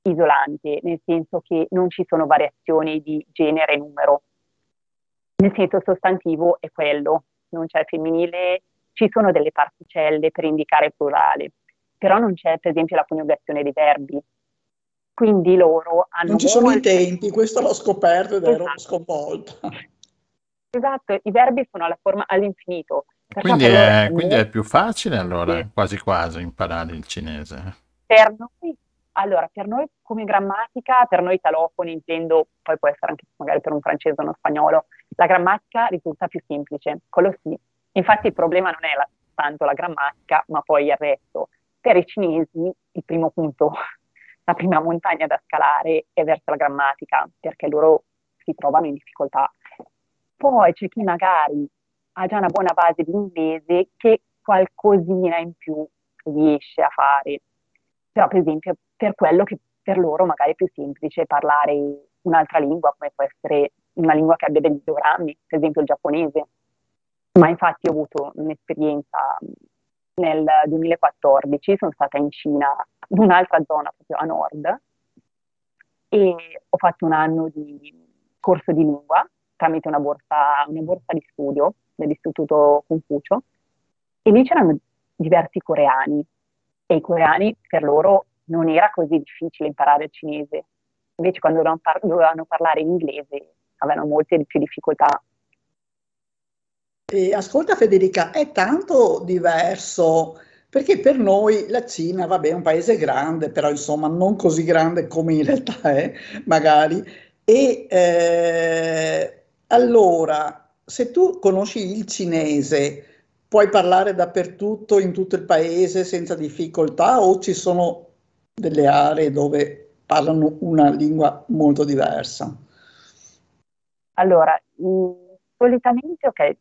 isolante, nel senso che non ci sono variazioni di genere e numero. Nel senso sostantivo è quello, non c'è femminile. Ci sono delle particelle per indicare il plurale, però non c'è per esempio la coniugazione dei verbi, quindi loro hanno... Non ci sono molte... i tempi, questo l'ho scoperto ed esatto. Ero sconvolta. Esatto, i verbi sono alla forma all'infinito. Quindi è, loro... quindi è più facile allora, sì. quasi quasi, imparare il cinese. Per noi, allora, per noi come grammatica, per noi italofoni intendo, poi può essere anche magari per un francese o uno spagnolo, la grammatica risulta più semplice, quello sì. Infatti il problema non è la, tanto la grammatica, ma poi il resto. Per i cinesi il primo punto, la prima montagna da scalare è verso la grammatica, perché loro si trovano in difficoltà. Poi c'è chi magari ha già una buona base di inglese che qualcosina in più riesce a fare. Però per esempio per quello che per loro magari è più semplice parlare un'altra lingua, come può essere una lingua che abbia degli ideogrammi, per esempio il giapponese. Ma infatti ho avuto un'esperienza nel duemilaquattordici, sono stata in Cina, in un'altra zona proprio a nord, e ho fatto un anno di corso di lingua tramite una borsa, una borsa di studio dell'Istituto Confucio, e lì c'erano diversi coreani, e i coreani per loro non era così difficile imparare il cinese, invece quando dovevano, par- dovevano parlare in inglese avevano molte più difficoltà. E ascolta Federica, è tanto diverso, perché per noi la Cina, vabbè, è un paese grande, però insomma non così grande come in realtà è, magari, e eh, allora, se tu conosci il cinese, puoi parlare dappertutto, in tutto il paese, senza difficoltà, o ci sono delle aree dove parlano una lingua molto diversa? Allora, in... Solitamente, ok,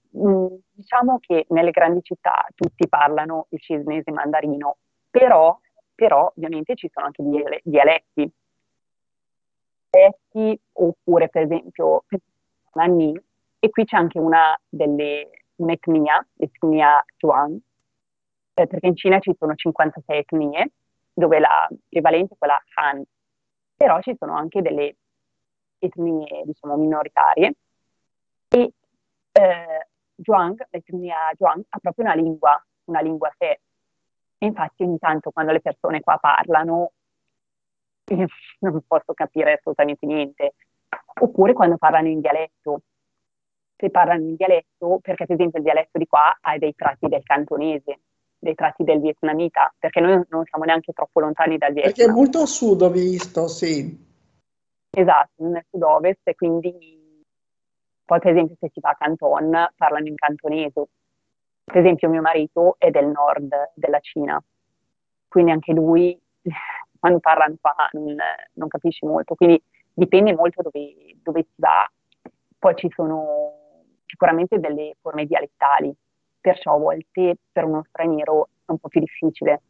diciamo che nelle grandi città tutti parlano il cinese mandarino, però, però ovviamente ci sono anche dialetti. Dialetti, oppure per esempio Nanning, e qui c'è anche una delle un'etnia, l'etnia Zhuang, eh, perché in Cina ci sono cinquantasei etnie, dove la prevalente è quella Han, però ci sono anche delle etnie, diciamo, minoritarie, e Eh, Zhuang, l'etnia Zhuang, ha proprio una lingua, una lingua a sé. Infatti ogni tanto quando le persone qua parlano eh, non posso capire assolutamente niente. Oppure quando parlano in dialetto. Se parlano in dialetto, perché per esempio il dialetto di qua ha dei tratti del cantonese, dei tratti del vietnamita, perché noi non siamo neanche troppo lontani dal Vietnam. Perché è molto a sud, ho visto, sì. Esatto, nel sud-ovest, e quindi... Poi per esempio se si va a Canton parlano in cantonese, per esempio mio marito è del nord della Cina, quindi anche lui quando parlano qua non, non capisce molto, quindi dipende molto dove, dove si va. Poi ci sono sicuramente delle forme dialettali, perciò a volte per uno straniero è un po' più difficile.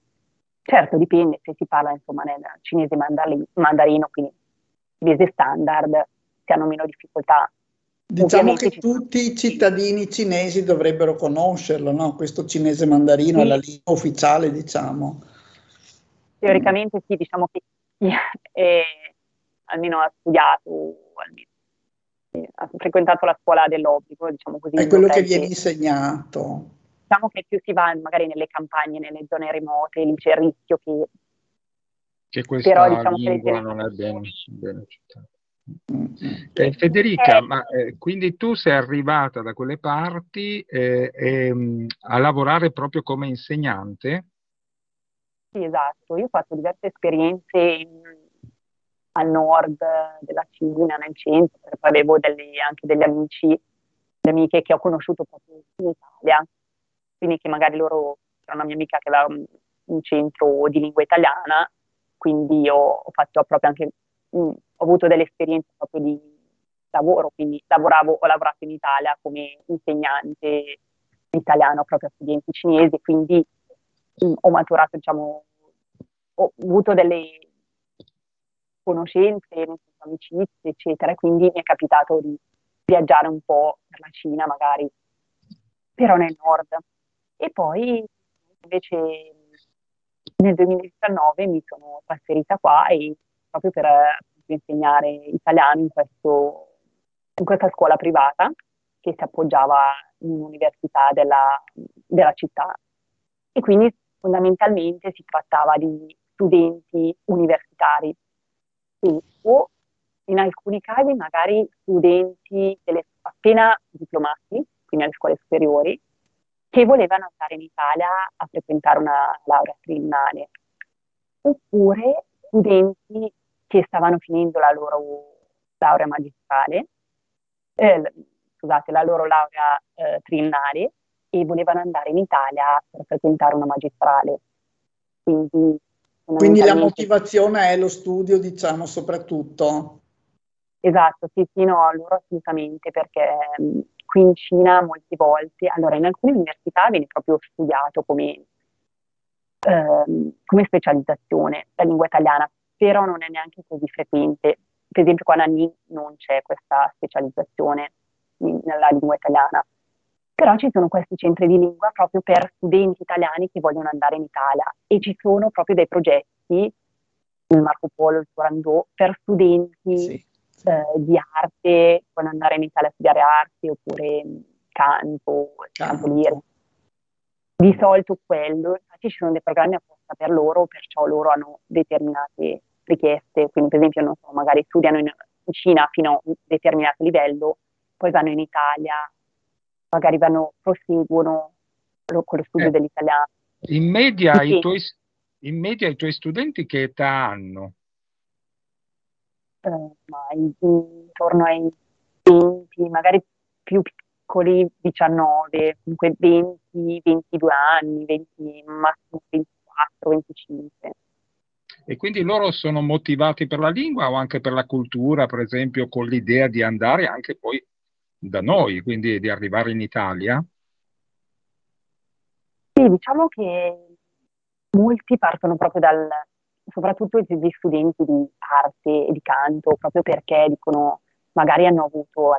Certo, dipende se si parla insomma nel cinese mandarino, quindi cinese standard, si hanno meno difficoltà. Diciamo Ovviamente che tutti sono... i cittadini cinesi dovrebbero conoscerlo, no? Questo cinese mandarino sì. È la lingua ufficiale, diciamo. Teoricamente mm. sì, diciamo che chi è, almeno ha studiato, almeno, ha frequentato la scuola dell'obbligo, diciamo così. È quello che viene insegnato. Diciamo che più si va magari nelle campagne, nelle zone remote, lì c'è il rischio che... Che questa però, diciamo, lingua che non è ben, ben citata. Eh, Federica, eh, ma eh, quindi tu sei arrivata da quelle parti eh, eh, a lavorare proprio come insegnante? Sì, esatto, io ho fatto diverse esperienze in, al nord della Cina, nel centro, poi avevo delle, anche degli amici, delle amiche che ho conosciuto proprio in Italia, quindi che magari loro, c'era una mia amica che aveva un, un centro di lingua italiana, quindi io ho fatto proprio anche... Mh, ho avuto delle esperienze proprio di lavoro, quindi lavoravo, ho lavorato in Italia come insegnante italiano proprio a studenti cinesi, quindi mh, ho maturato, diciamo, ho avuto delle conoscenze, amicizie, eccetera, e quindi mi è capitato di viaggiare un po' per la Cina magari, però nel nord. E poi invece nel duemiladiciannove mi sono trasferita qua e proprio per... insegnare italiano in, questo, in questa scuola privata che si appoggiava all'università della, della città, e quindi fondamentalmente si trattava di studenti universitari, quindi, o in alcuni casi magari studenti delle, appena diplomati, quindi alle scuole superiori, che volevano andare in Italia a frequentare una laurea triennale, oppure studenti che stavano finendo la loro laurea magistrale, eh, scusate, la loro laurea eh, triennale, e volevano andare in Italia per frequentare una magistrale. Quindi, Quindi la motivazione è lo studio, diciamo, soprattutto? Esatto, sì, sì, no, loro assolutamente, perché mh, qui in Cina molte volte, allora in alcune università viene proprio studiato come, ehm, come specializzazione la lingua italiana, però non è neanche così frequente. Per esempio qua a Nanning non c'è questa specializzazione nella lingua italiana, però ci sono questi centri di lingua proprio per studenti italiani che vogliono andare in Italia, e ci sono proprio dei progetti, il Marco Polo, il Turandot, per studenti sì, sì. Eh, di arte, vogliono andare in Italia a studiare arti oppure canto, canto lirico. Di solito quello, infatti ci sono dei programmi apposta per loro, perciò loro hanno determinate richieste, quindi per esempio non so, magari studiano in Cina fino a un determinato livello, poi vanno in Italia, magari vanno, proseguono lo, con lo studio eh, dell'italiano. In media, sì. i tuoi, in media i tuoi studenti che età hanno? Eh, ma intorno ai venti, magari più piccoli, diciannove, comunque venti, ventidue anni, venti, massimo ventiquattro, venticinque. E quindi loro sono motivati per la lingua o anche per la cultura, per esempio, con l'idea di andare anche poi da noi, quindi di arrivare in Italia? Sì, diciamo che molti partono proprio dal, soprattutto gli studenti di arte e di canto, proprio perché dicono, magari hanno avuto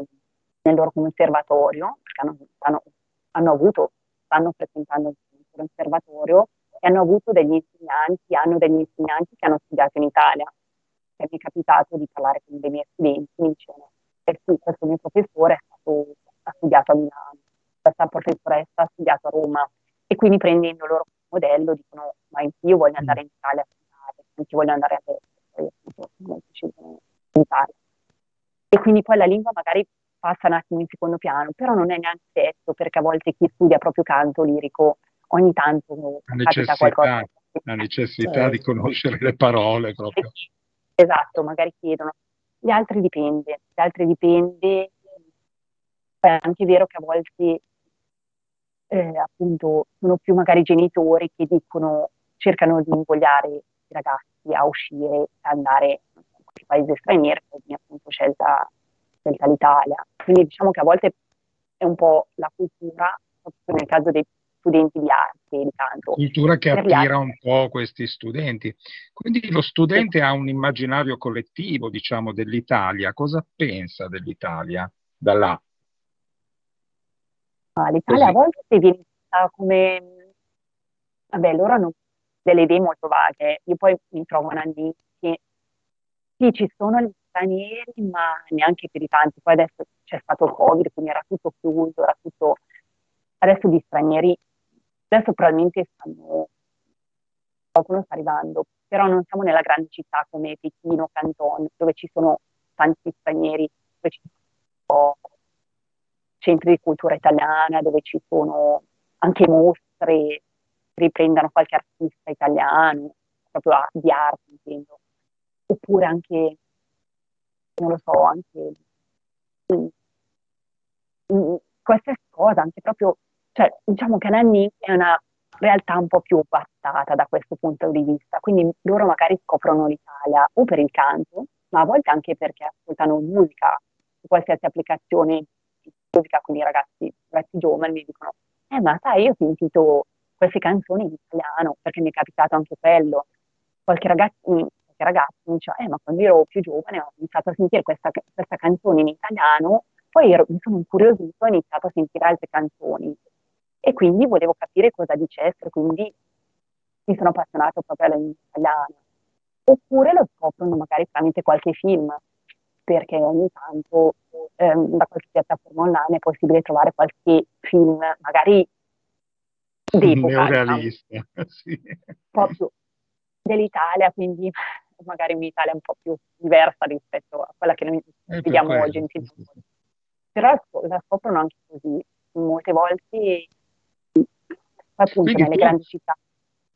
nel loro conservatorio, perché hanno, hanno, hanno avuto, stanno frequentando il conservatorio, e hanno avuto degli insegnanti, hanno degli insegnanti che hanno studiato in Italia. E mi è capitato di parlare con dei miei studenti, mi dicevano, per cui questo mio professore è stato, ha studiato a Milano, questa professoressa ha studiato a Roma, e quindi prendendo loro il modello dicono, ma anch'io voglio andare in Italia a studiare, anch'io voglio andare a Berlino, in Italia. E quindi poi la lingua magari passa un attimo in secondo piano, però non è neanche detto, perché a volte chi studia proprio canto lirico ogni tanto capita qualcosa. La necessità eh. di conoscere le parole proprio. Esatto, magari chiedono. Gli altri dipende, gli altri dipende. È anche vero che a volte eh, appunto sono più magari genitori che dicono, cercano di invogliare i ragazzi a uscire, a andare in qualche paese straniero, quindi appunto scelta, scelta l'Italia. Quindi diciamo che a volte è un po' la cultura, proprio nel caso dei studenti di arte, di canto. Cultura che attira un po' questi studenti. Quindi lo studente sì. ha un immaginario collettivo, diciamo, dell'Italia. Cosa pensa dell'Italia da là? Ah, L'Italia Così. a volte si viene come... Vabbè, loro hanno delle idee molto vaghe. Io poi mi trovo a Nanning che sì, ci sono gli stranieri, ma neanche per i tanti. Poi adesso c'è stato il Covid, quindi era tutto chiuso, era tutto... Adesso gli stranieri, adesso probabilmente stanno, qualcuno sta arrivando, però non siamo nella grande città come Pechino, Canton, dove ci sono tanti stranieri, dove ci sono centri di cultura italiana, dove ci sono anche mostre che riprendano qualche artista italiano, proprio di arte, intendo. Oppure anche, non lo so, anche... In, in, qualsiasi cosa, anche proprio, cioè diciamo che Nanning è una realtà un po' più passata da questo punto di vista, quindi loro magari scoprono l'Italia o per il canto, ma a volte anche perché ascoltano musica su qualsiasi applicazione di musica, quindi ragazzi, ragazzi giovani mi dicono, eh ma sai io ho sentito queste canzoni in italiano, perché mi è capitato anche quello, qualche ragazzo, qualche ragazzo mi dice, eh ma quando ero più giovane ho iniziato a sentire questa, questa canzone in italiano, poi ero, mi sono incuriosito e ho iniziato a sentire altre canzoni e quindi volevo capire cosa dicesse, quindi mi sono appassionato proprio alla lingua italiana. Oppure lo scoprono magari tramite qualche film, perché ogni tanto ehm, da qualche piattaforma online è possibile trovare qualche film, magari d'epoca, neorealista, no? Sì. Proprio dell'Italia, quindi magari un'Italia un po' più diversa rispetto a quella che noi vediamo oggi in film. Però la scoprono anche così, molte volte appunto quindi nelle tu, grandi città.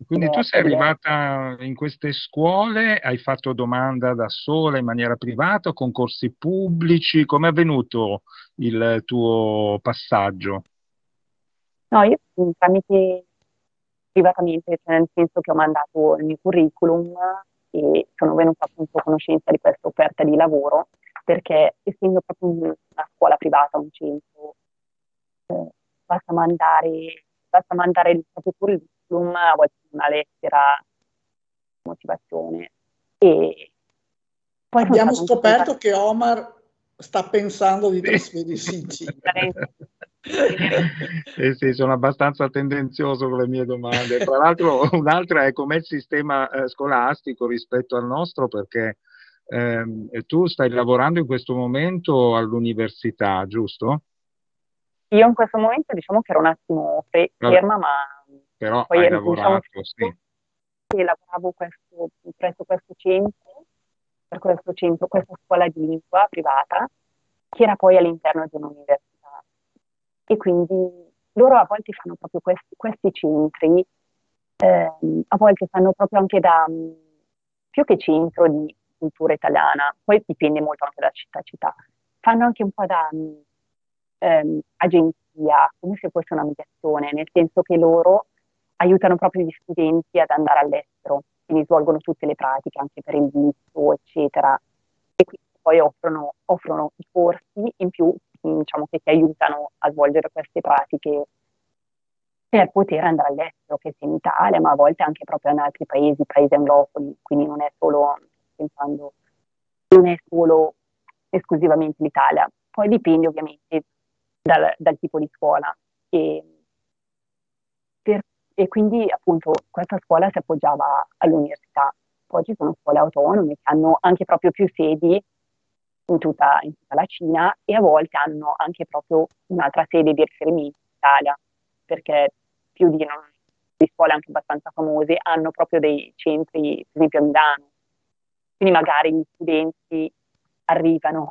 Quindi eh, tu sei arrivata in queste scuole, hai fatto domanda da sola in maniera privata, concorsi pubblici, come è avvenuto il tuo passaggio? No, io tramite privatamente, cioè nel senso che ho mandato il mio curriculum e sono venuta appunto a conoscenza di questa offerta di lavoro, perché essendo proprio una scuola privata, un centro, eh, basta mandare basta mandare il proprio curriculum, a volte una lettera di motivazione. E poi abbiamo scoperto un... che Omar sta pensando di trasferirsi in Cina. Eh sì, sono abbastanza tendenzioso con le mie domande. Tra l'altro un'altra è com'è il sistema eh, scolastico rispetto al nostro, perché Eh, tu stai lavorando in questo momento all'università, giusto? Io in questo momento diciamo che ero un attimo fe- ferma, ma però poi hai ero, lavorato, diciamo, sì. E lavoravo questo, presso questo centro, per questo centro, questa scuola di lingua privata, che era poi all'interno di un'università. E quindi loro a volte fanno proprio questi, questi centri, eh, a volte fanno proprio anche da più che centro di cultura italiana, poi dipende molto anche da città a città, fanno anche un po' da ehm, agenzia, come se fosse una mediazione, nel senso che loro aiutano proprio gli studenti ad andare all'estero, quindi svolgono tutte le pratiche anche per il visto, eccetera, e quindi poi offrono, offrono i corsi in più, diciamo, che ti aiutano a svolgere queste pratiche per poter andare all'estero, che sia in Italia, ma a volte anche proprio in altri paesi, paesi anglofoni, quindi non è solo... pensando non è solo esclusivamente l'Italia, poi dipende ovviamente dal, dal tipo di scuola e, per, e quindi appunto questa scuola si appoggiava all'università, poi ci sono scuole autonome che hanno anche proprio più sedi in tutta, in tutta la Cina e a volte hanno anche proprio un'altra sede di riferimento in Italia, perché più di, no, di scuole anche abbastanza famose hanno proprio dei centri, per esempio a Milano. Quindi magari gli studenti arrivano,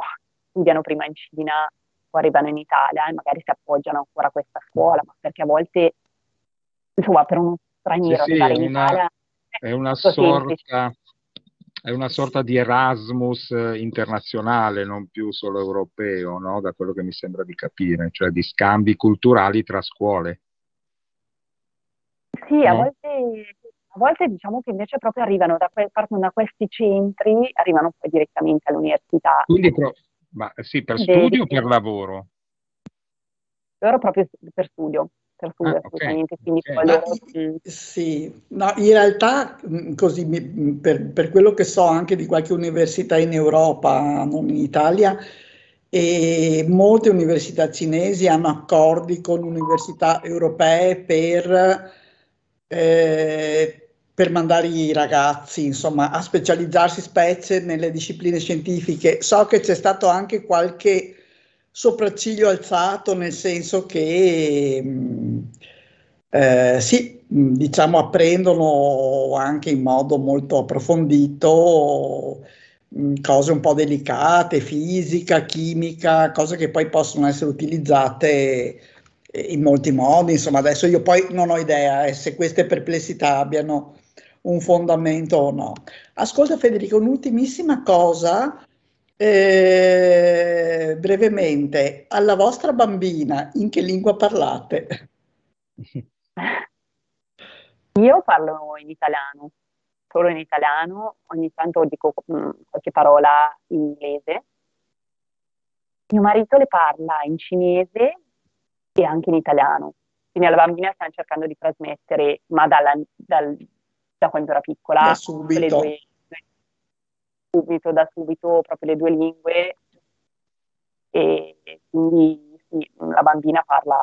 studiano prima in Cina, poi arrivano in Italia e magari si appoggiano ancora a questa scuola, ma perché a volte, insomma, per uno straniero sì, arrivare sì, in una, Italia è, è, una sorta, è una sorta di Erasmus internazionale, non più solo europeo, no? Da quello che mi sembra di capire, cioè di scambi culturali tra scuole. Sì, no? A volte... A volte diciamo che invece proprio arrivano da, que- partono da questi centri, arrivano poi direttamente all'università. Quindi pro- ma sì, per studio dei... o per lavoro? Loro proprio per studio. Per studio, ah, assolutamente. Okay. Quindi okay. Loro... Sì, no, in realtà così per, per quello che so anche di qualche università in Europa, non in Italia, e molte università cinesi hanno accordi con università europee per, eh, per mandare i ragazzi, insomma, a specializzarsi specie nelle discipline scientifiche. So che c'è stato anche qualche sopracciglio alzato, nel senso che eh, sì, diciamo, apprendono anche in modo molto approfondito cose un po' delicate, fisica, chimica, cose che poi possono essere utilizzate in molti modi. Insomma, adesso io poi non ho idea eh, se queste perplessità abbiano un fondamento o no. Ascolta Federico, un'ultimissima cosa, eh, brevemente, alla vostra bambina in che lingua parlate? Io parlo in italiano. Solo in italiano, ogni tanto dico mh, qualche parola in inglese. Mio marito le parla in cinese e anche in italiano. Quindi alla bambina stiamo cercando di trasmettere, ma dalla, dal, da quando era piccola, da subito. Le due, subito, da subito, proprio le due lingue. E, e quindi sì, la bambina parla...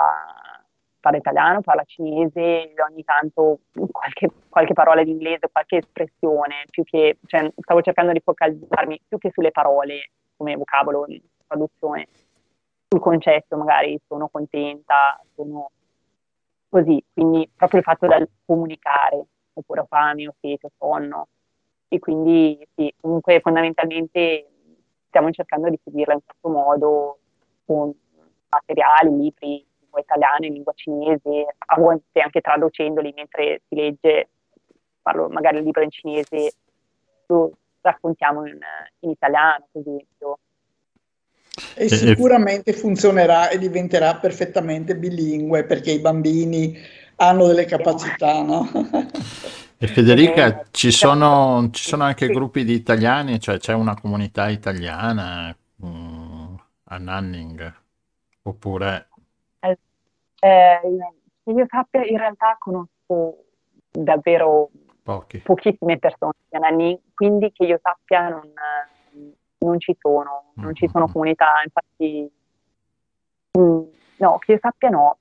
parla italiano, parla cinese, ogni tanto qualche, qualche parola in inglese, qualche espressione, più che, cioè, stavo cercando di focalizzarmi più che sulle parole come vocabolo, traduzione, sul concetto magari sono contenta, sono così, quindi proprio il fatto del comunicare, oppure ho fame, ho sete, ho sonno, e quindi sì, comunque fondamentalmente stiamo cercando di seguirla in questo modo con materiali, libri, italiano, in lingua cinese, a volte anche traducendoli mentre si legge, parlo magari il libro in cinese, lo raccontiamo in, in italiano, per esempio. E sicuramente funzionerà e diventerà perfettamente bilingue, perché i bambini hanno delle capacità, no? E Federica, ci sono, ci sono anche gruppi di italiani, cioè c'è una comunità italiana um, a Nanning, oppure... Eh, che io sappia, in realtà conosco davvero Pochi. pochissime persone a Nanning, quindi che io sappia non, non ci sono, non mm-hmm. ci sono comunità, infatti mh, no, che io sappia no,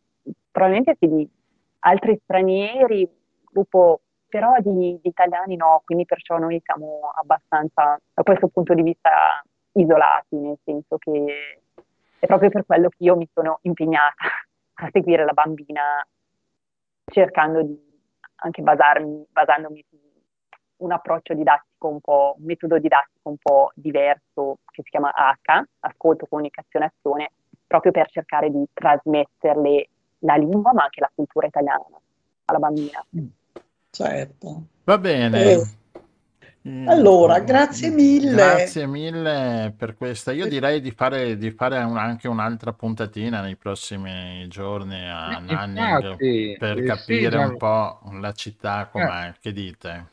probabilmente sì di altri stranieri, gruppo, però di, di italiani no, quindi perciò noi siamo abbastanza, da questo punto di vista, isolati, nel senso che è proprio per quello che io mi sono impegnata a seguire la bambina, cercando di anche basarmi, basandomi su un approccio didattico un po', un metodo didattico un po' diverso che si chiama A C A, ascolto, comunicazione, azione, proprio per cercare di trasmetterle la lingua ma anche la cultura italiana alla bambina. Certo. Va bene. Eh. Allora, grazie mille. Grazie mille per questa. Io direi di fare, di fare un, anche un'altra puntatina nei prossimi giorni a eh, Nanning, infatti, per eh, capire sì, un po' la città com'è. Eh. Che dite?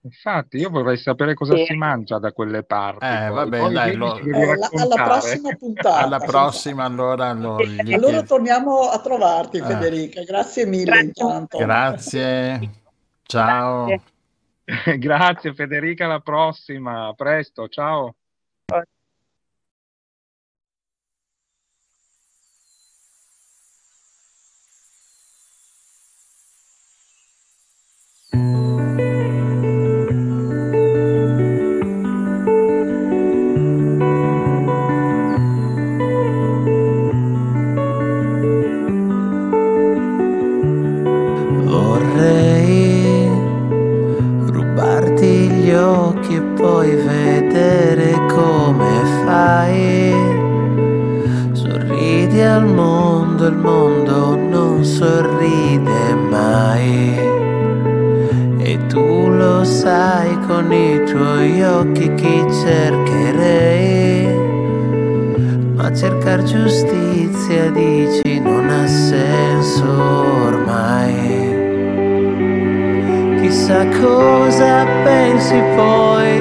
Infatti, io vorrei sapere cosa eh. si mangia da quelle parti. Eh, poi. vabbè, poi dai, lo, eh, la, alla prossima puntata. Alla prossima, allora. Lo, gli... Allora torniamo a trovarti, eh. Federica. Grazie mille. Grazie. Intanto. Grazie. Ciao. Grazie. Grazie Federica, alla prossima, a presto, ciao. chissà cosa pensi poi,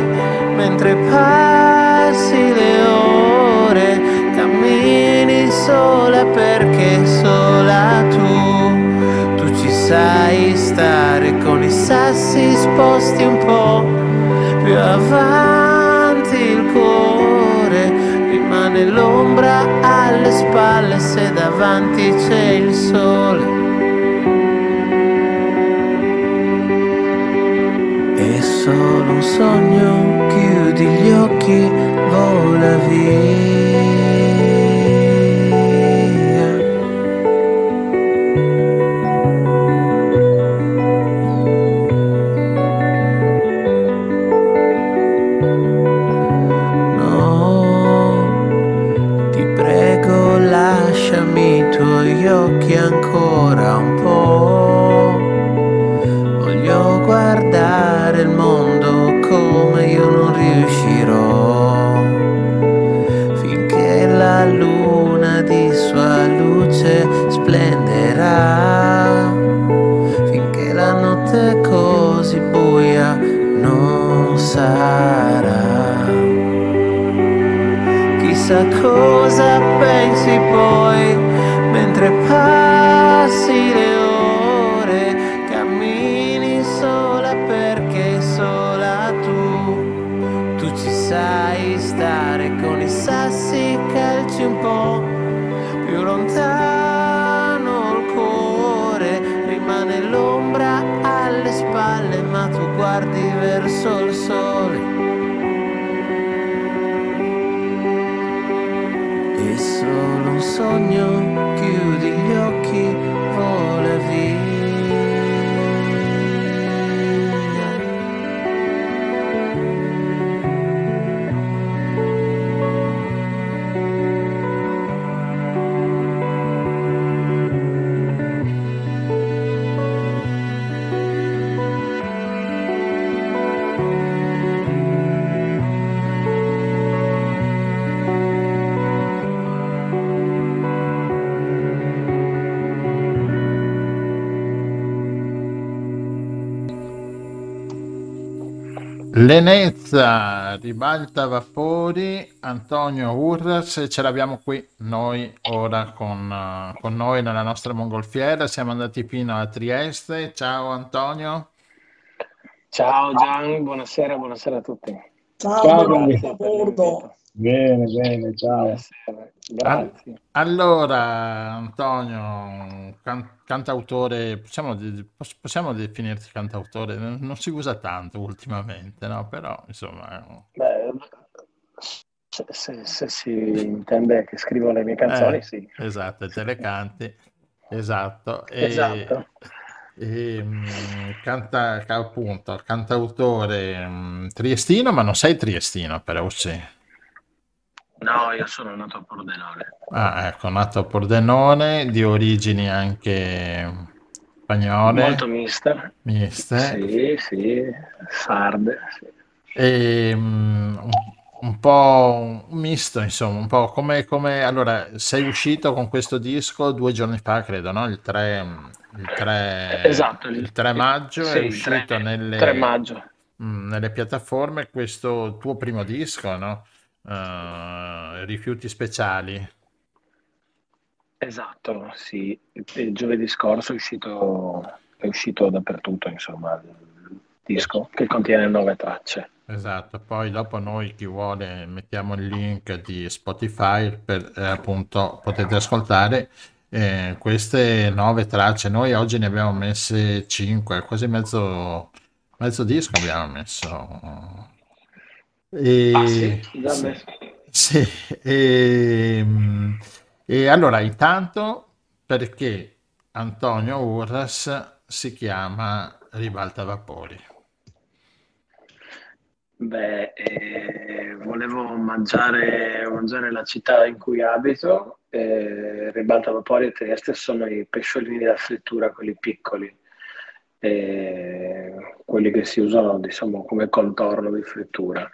mentre passi le ore, cammini sola perché sola tu, tu ci sai stare con i sassi sposti un po' più avanti il cuore, rimane l'ombra alle spalle se davanti c'è il sole. Solo un sogno, chiudi gli occhi, vola via. No, ti prego lasciami i tuoi occhi ancora un po', voglio guardare il mondo come io non riuscirò, finché la luna di sua luce splenderà, finché la notte così buia non sarà. Chissà cosa pensi poi, mentre passi le ore, cammini sola perché sola tu, tu ci sai stare con i sassi, calci un po' più lontano il cuore, rimane l'ombra alle spalle ma tu guardi verso il sole. È solo un sogno, chiudi gli occhi, vola via. Lenezza, Rivaltavapori, Antonio Uras, ce l'abbiamo qui noi ora con, con noi nella nostra mongolfiera, siamo andati fino a Trieste. Ciao Antonio. Ciao Gian, buonasera, buonasera a tutti. Ciao, ciao Bordo. Bene, bene, ciao. Buonasera. Grazie. Allora Antonio, can- cantautore, possiamo, de- possiamo definirti cantautore? Non si usa tanto ultimamente, no? Però insomma... Beh, se, se, se si intende che scrivo le mie canzoni, eh, sì. Esatto, te le canti, esatto. E, esatto. E, mh, canta, appunto, cantautore mh, triestino, ma non sei triestino però, sì. No, io sono nato a Pordenone. Ah, ecco, nato a Pordenone, di origini anche spagnole. Molto miste. Miste. Sì, sì, sarde. Sì. E, um, un po' un misto, insomma, un po' come, come... Allora, sei uscito con questo disco due giorni fa, credo, no? Il tre, il tre, esatto, il, il tre maggio il, è sì, uscito il tre, nelle, tre maggio. Mh, nelle piattaforme questo tuo primo disco, no? Uh, rifiuti speciali, esatto, sì, il giovedì scorso è uscito, è uscito dappertutto insomma il disco che contiene nove tracce, esatto. Poi dopo noi, chi vuole, mettiamo il link di Spotify per eh, appunto potete ascoltare eh, queste nove tracce. Noi oggi ne abbiamo messe cinque, quasi mezzo, mezzo disco abbiamo messo. E, ah, sì, sì, sì, e, e allora intanto perché Antonio Uras si chiama Rivaltavapori? Beh, eh, volevo omaggiare, omaggiare la città in cui abito. eh, Rivaltavapori e Trieste sono i pesciolini da frittura, quelli piccoli, eh, quelli che si usano diciamo come contorno di frittura.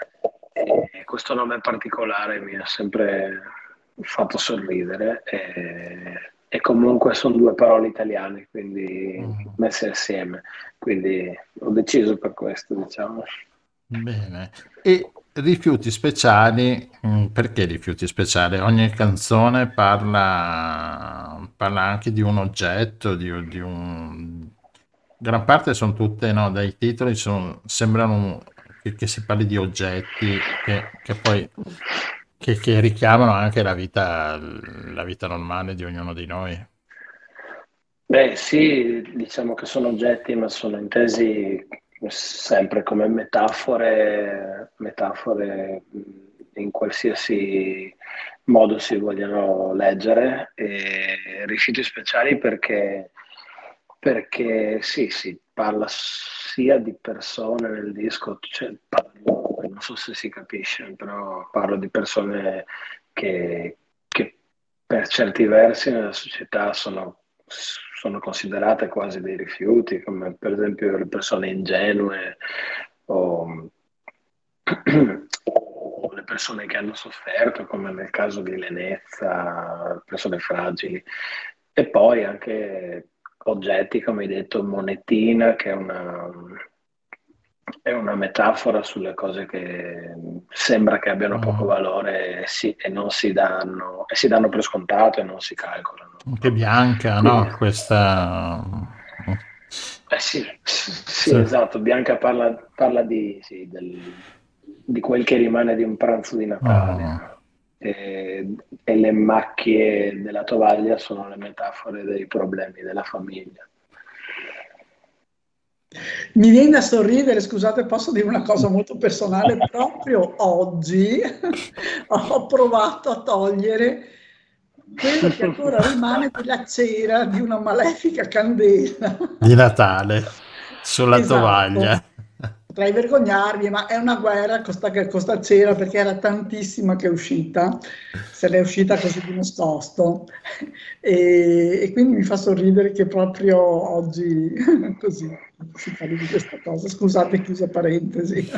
E questo nome particolare mi ha sempre fatto sorridere, e e comunque sono due parole italiane, quindi mm. messe assieme, quindi ho deciso per questo, diciamo. Bene. E Rifiuti Speciali, perché Rifiuti Speciali? Ogni canzone parla, parla anche di un oggetto, di, di un... gran parte sono tutte, no, dai titoli sono, sembrano che, che si parli di oggetti che, che poi... Che, che richiamano anche la vita, la vita normale di ognuno di noi. Beh sì, diciamo che sono oggetti, ma sono intesi sempre come metafore, metafore in qualsiasi modo si vogliano leggere. E Rifiuti Speciali perché, perché sì, si parla sia di persone nel disco, cioè, non so se si capisce, però parlo di persone che, che per certi versi nella società sono, sono considerate quasi dei rifiuti, come per esempio le persone ingenue o, o le persone che hanno sofferto, come nel caso di Lenezza, persone fragili, e poi anche oggetti, come hai detto, monetina, che è una... è una metafora sulle cose che sembra che abbiano poco valore e, si, e non si danno, e si danno per scontato e non si calcolano. Anche Bianca, quindi, no? Questa... Eh sì, sì, sì, esatto. Bianca parla, parla di, sì, del, di quel che rimane di un pranzo di Natale. Oh. E, e le macchie della tovaglia sono le metafore dei problemi della famiglia. Mi viene a sorridere, scusate, posso dire una cosa molto personale? Proprio oggi ho provato a togliere quello che ancora rimane della cera di una malefica candela di Natale sulla esatto. tovaglia. Potrei vergognarmi, ma è una guerra costa, costa cera, perché era tantissima che è uscita, se l'è uscita così di nascosto, e, e quindi mi fa sorridere che proprio oggi così si parli di questa cosa. Scusate, chiusa parentesi.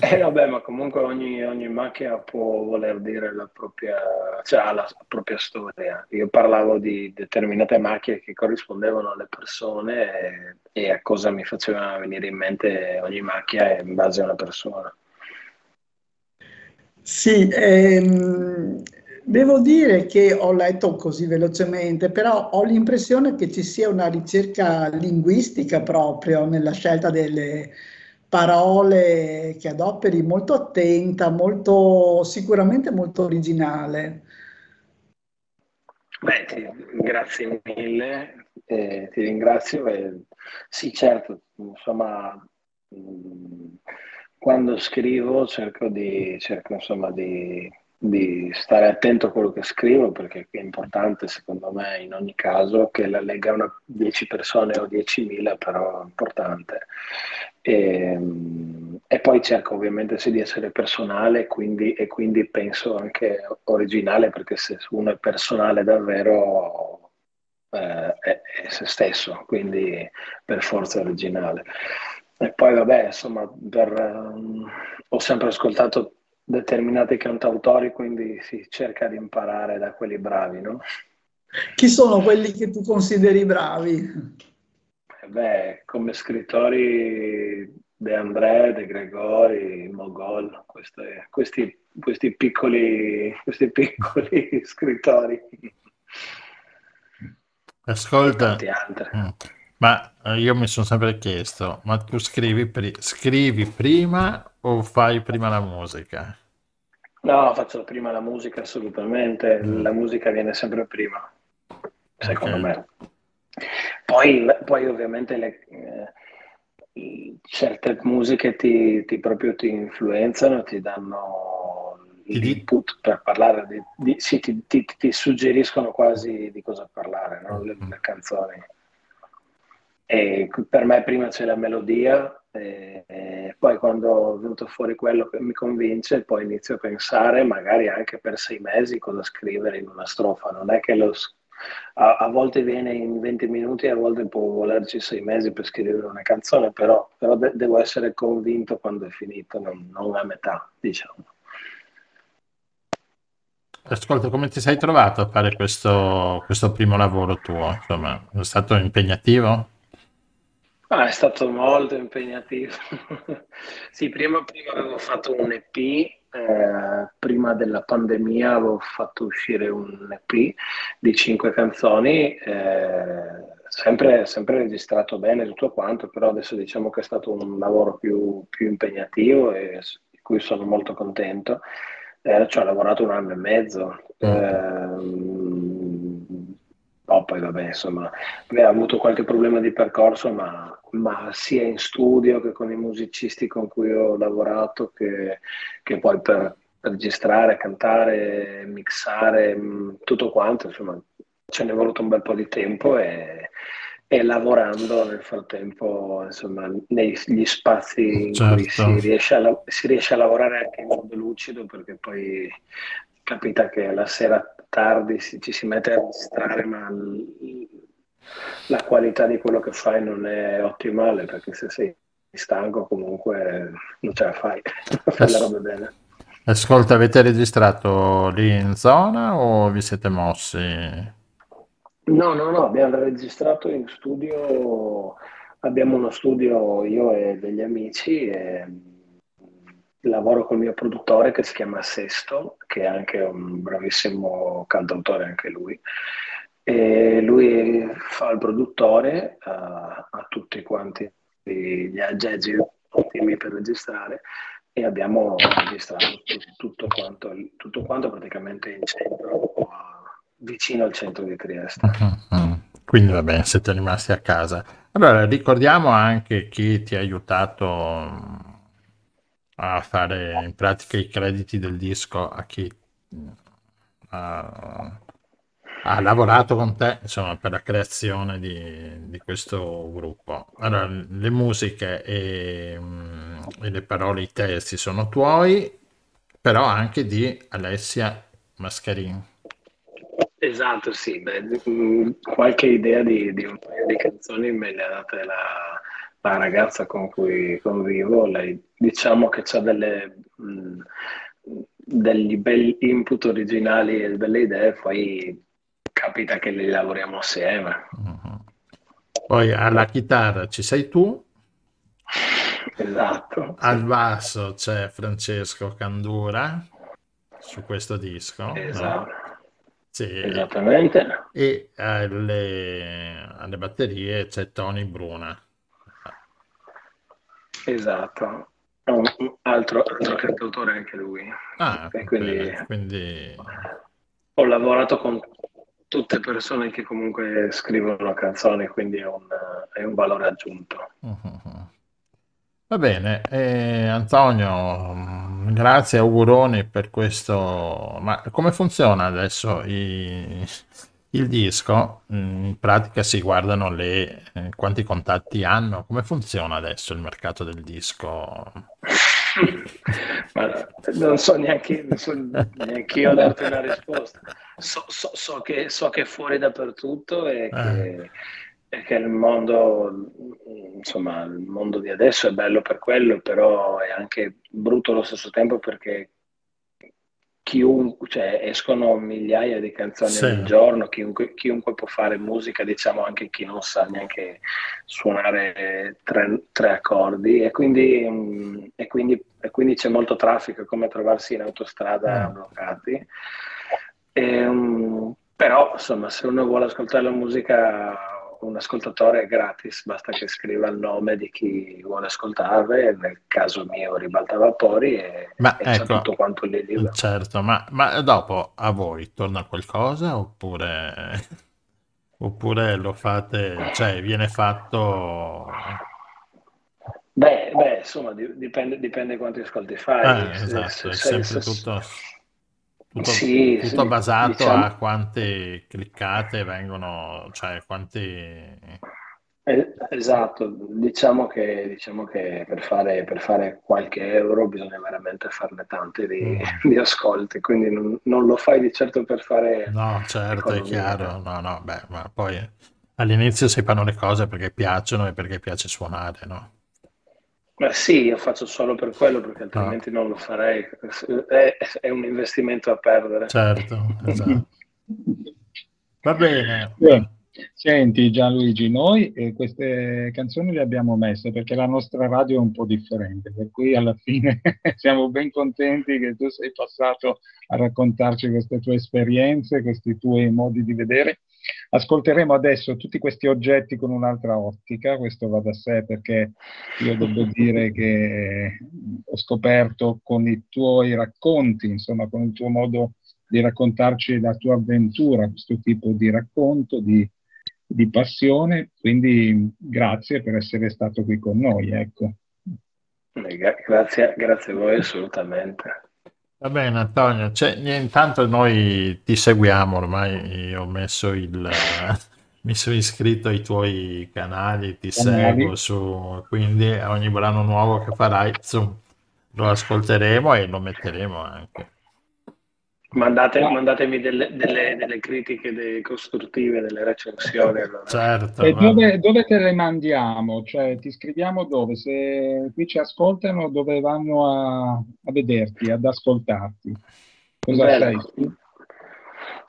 Eh vabbè, ma comunque ogni, ogni macchia può voler dire la propria, cioè ha la propria storia. Io parlavo di determinate macchie che corrispondevano alle persone e, e a cosa mi faceva venire in mente ogni macchia in base a una persona. Sì, ehm, devo dire che ho letto così velocemente, però ho l'impressione che ci sia una ricerca linguistica proprio nella scelta delle parole che adoperi, molto attenta, molto, sicuramente molto originale. Beh, ti, grazie mille, eh, ti ringrazio. Eh, sì, certo, insomma, mh, quando scrivo cerco di, cerco, insomma, di, di stare attento a quello che scrivo, perché è importante, secondo me, in ogni caso, che la leggano dieci persone o diecimila, però è importante. E, e poi cerco ovviamente sì, di essere personale, quindi, e quindi penso anche originale, perché se uno è personale davvero eh, è, è se stesso, quindi per forza originale. E poi vabbè, insomma, per, um, ho sempre ascoltato determinati cantautori, quindi si cerca di imparare da quelli bravi, no? Chi sono quelli che tu consideri bravi? Beh, come scrittori De André, De Gregori, Mogol, queste, questi, questi, piccoli, questi piccoli scrittori. Ascolta, ma io mi sono sempre chiesto, ma tu scrivi, pri- scrivi prima o fai prima la musica? No, faccio prima la musica assolutamente, mm. la musica viene sempre prima, secondo okay. me. Poi, poi ovviamente le, eh, certe musiche ti, ti proprio ti influenzano, ti danno l'input per parlare, di, di, sì, ti, ti, ti suggeriscono quasi di cosa parlare, no? le, le canzoni. E per me prima c'è la melodia, e, e poi quando è venuto fuori quello che mi convince, poi inizio a pensare magari anche per sei mesi cosa scrivere in una strofa, non è che lo A, a volte viene in venti minuti, a volte può volerci sei mesi per scrivere una canzone, però, però de- devo essere convinto quando è finito, non, non a metà, diciamo. Ascolta, come ti sei trovato a fare questo, questo primo lavoro tuo? Insomma, è stato impegnativo? Ah, è stato molto impegnativo. Sì, prima, prima avevo fatto un E P, eh, prima della pandemia avevo fatto uscire un E P di cinque canzoni, eh, sempre, sempre registrato bene tutto quanto, però adesso diciamo che è stato un lavoro più, più impegnativo e di cui sono molto contento. Eh, ci ho lavorato un anno e mezzo, ehm, oh, poi vabbè, insomma, beh, ho avuto qualche problema di percorso, ma, ma sia in studio che con i musicisti con cui ho lavorato, che, che poi per registrare, cantare, mixare, tutto quanto, insomma, ce n'è voluto un bel po' di tempo e, e lavorando nel frattempo, insomma, negli spazi in certo. cui si riesce, a la- si riesce a lavorare anche in modo lucido, perché poi capita che la sera tardi si- ci si mette a registrare, ma l- la qualità di quello che fai non è ottimale, perché se sei stanco comunque non ce la fai, fai la roba bene. Ascolta, avete registrato lì in zona o vi siete mossi? No, no, no, abbiamo registrato in studio, abbiamo uno studio io e degli amici, e lavoro col mio produttore che si chiama Sesto, che è anche un bravissimo cantautore anche lui, e lui fa il produttore a, a tutti quanti gli aggeggi ottimi per registrare, e abbiamo registrato tutto quanto, tutto quanto praticamente in centro, vicino al centro di Trieste. Mm-hmm. Quindi vabbè, siete rimasti a casa. Allora ricordiamo anche chi ti ha aiutato a fare in pratica i crediti del disco, a chi ha, ha lavorato con te, insomma, per la creazione di, di questo gruppo. Allora, le musiche e, e le parole, i testi sono tuoi, però anche di Alessia Mascheroni. Esatto, sì, beh, qualche idea di, di un paio di canzoni me le ha date la, la ragazza con cui convivo. Lei diciamo che c'ha delle, mh, degli belli input originali e delle idee, poi capita che le lavoriamo assieme. Uh-huh. Poi alla chitarra ci sei tu. Esatto. Al basso c'è Francesco Candura su questo disco. Esatto. No? Sì, esattamente. E alle, alle batterie c'è Tony Bruna. Esatto, un altro, altro cantautore anche lui. Ah, e quindi, quindi ho lavorato con tutte persone che comunque scrivono canzoni, quindi è un, è un valore aggiunto. Uh-huh. Va bene, eh, Antonio, grazie, auguroni per questo. Ma come funziona adesso i, il disco? In pratica si guardano le, eh, quanti contatti hanno, come funziona adesso il mercato del disco? Ma non so neanche, non so neanche io darti una risposta, so, so, so, che, so che è fuori dappertutto e che... Eh. Perché il mondo, insomma, il mondo di adesso è bello per quello, però è anche brutto allo stesso tempo, perché chiunque, cioè, escono migliaia di canzoni sì. al giorno, chiunque, chiunque può fare musica, diciamo anche chi non sa neanche suonare tre, tre accordi, e quindi, e, quindi, e quindi c'è molto traffico, come trovarsi in autostrada eh. bloccati. E, um, però, insomma, se uno vuole ascoltare la musica... un ascoltatore è gratis, basta che scriva il nome di chi vuole ascoltare, nel caso mio Rivaltavapori, e, ma e ecco, c'è tutto quanto lì libero. Certo, ma, ma dopo a voi torna qualcosa oppure, oppure lo fate, cioè viene fatto? Beh, beh insomma, dipende, dipende quanti ascolti fai. Eh, esatto, è sempre se, tutto... Tutto, sì, tutto sì, basato diciamo... a quante cliccate vengono, cioè quanti... Esatto, diciamo che, diciamo che per, fare, per fare qualche euro bisogna veramente farne tanti di, mm. di ascolti, quindi non, non lo fai di certo per fare... No, certo, è chiaro, no, no, beh, ma poi all'inizio si fanno le cose perché piacciono e perché piace suonare, no? Ma sì, io faccio solo per quello, perché altrimenti ah. non lo farei. È, è un investimento a perdere. Certo, esatto. Va bene. Beh, senti Gianluigi, noi eh, queste canzoni le abbiamo messe perché la nostra radio è un po' differente, per cui alla fine siamo ben contenti che tu sei passato a raccontarci queste tue esperienze, questi tuoi modi di vedere. Ascolteremo adesso tutti questi oggetti con un'altra ottica, questo va da sé, perché io devo dire che ho scoperto con i tuoi racconti, insomma con il tuo modo di raccontarci la tua avventura, questo tipo di racconto, di, di passione, quindi grazie per essere stato qui con noi, ecco. Grazie, grazie a voi assolutamente. Va bene Antonio, cioè, intanto noi ti seguiamo, ormai ho messo il, mi sono iscritto ai tuoi canali, ti canali. seguo, su, quindi ogni brano nuovo che farai zoom, lo ascolteremo e lo metteremo anche. Mandate, mandatemi delle, delle, delle critiche delle costruttive, delle recensioni. Allora. Certo. E dove, dove te le mandiamo? Cioè, ti scriviamo dove? Se qui ci ascoltano, dove vanno a, a vederti, ad ascoltarti? Cosa Bello. Sei?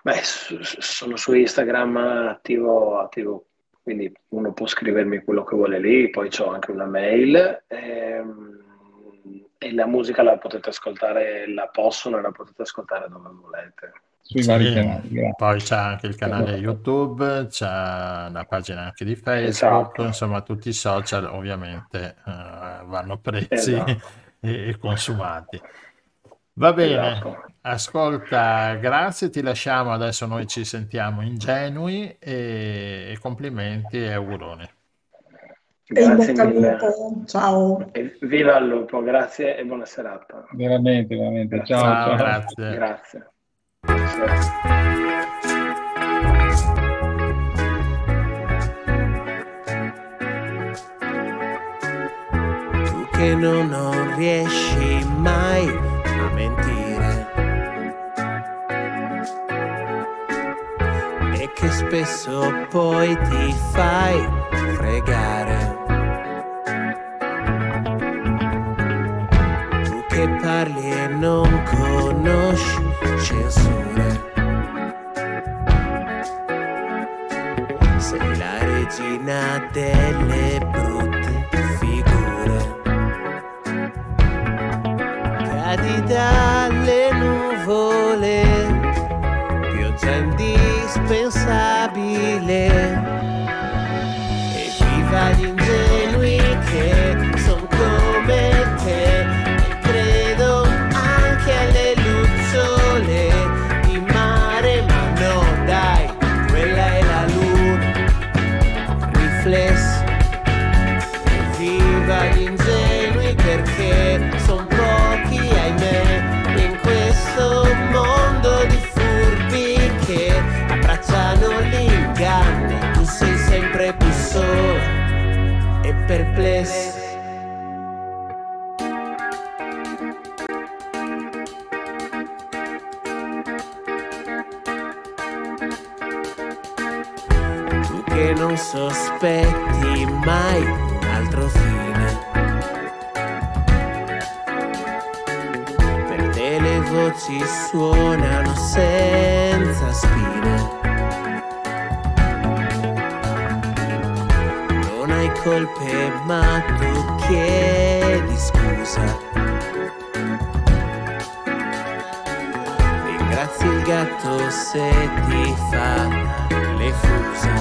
Beh, su, su, sono su Instagram attivo, attivo, quindi uno può scrivermi quello che vuole lì, poi c'ho anche una mail. Ehm... E la musica la potete ascoltare, la possono e la potete ascoltare dove volete. Sui sì, vari canali. Poi c'è anche il canale YouTube, c'è la pagina anche di Facebook, esatto. Insomma tutti i social ovviamente uh, vanno presi esatto. e, e consumati. Va bene, esatto. Ascolta, grazie, ti lasciamo, adesso noi ci sentiamo ingenui e, e complimenti e auguroni. Grazie mille. Ciao. Viva al lupo, grazie e buona serata. Veramente, veramente. Grazie. Ciao, ciao. Grazie. Grazie. Tu che non riesci mai a mentire e che spesso poi ti fai fregare. Che parli e non conosci censure, sei la regina delle brutte figure, cadi dalle nuvole, pioggia indispensabile, e viva gli ingenui che son come te. E perplesso tu che non sospetti mai un altro fine, per te le voci suonano senza spine, colpe ma tu chiedi scusa, ringrazi il gatto se ti fa le fusa,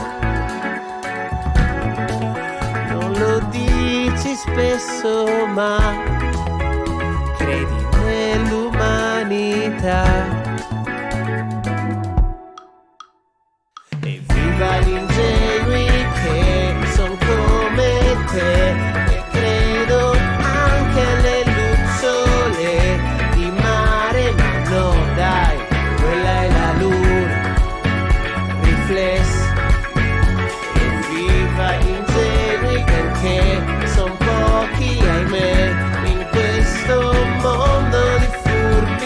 non lo dici spesso ma credi nell'umanità, e viva gli ingenui che sono con e credo anche alle lucciole di mare, ma no dai, quella è la luna riflessa, e viva gli ingenui perché son pochi ahimè in questo mondo di furbi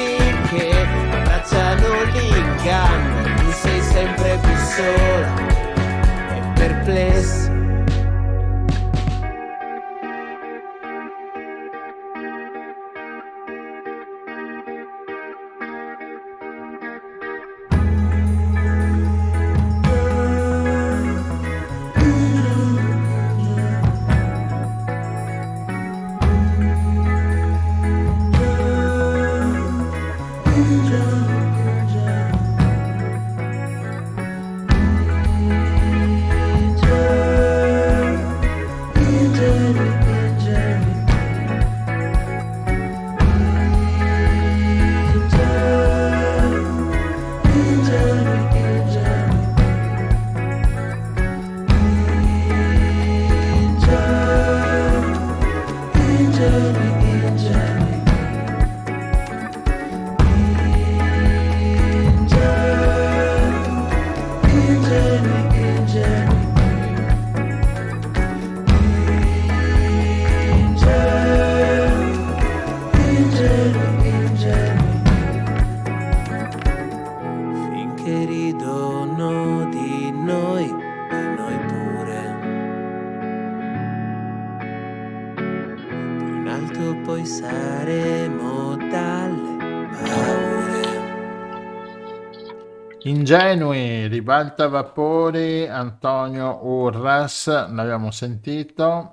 Ingenui, Rivaltavapori, Antonio Uras, l'abbiamo sentito.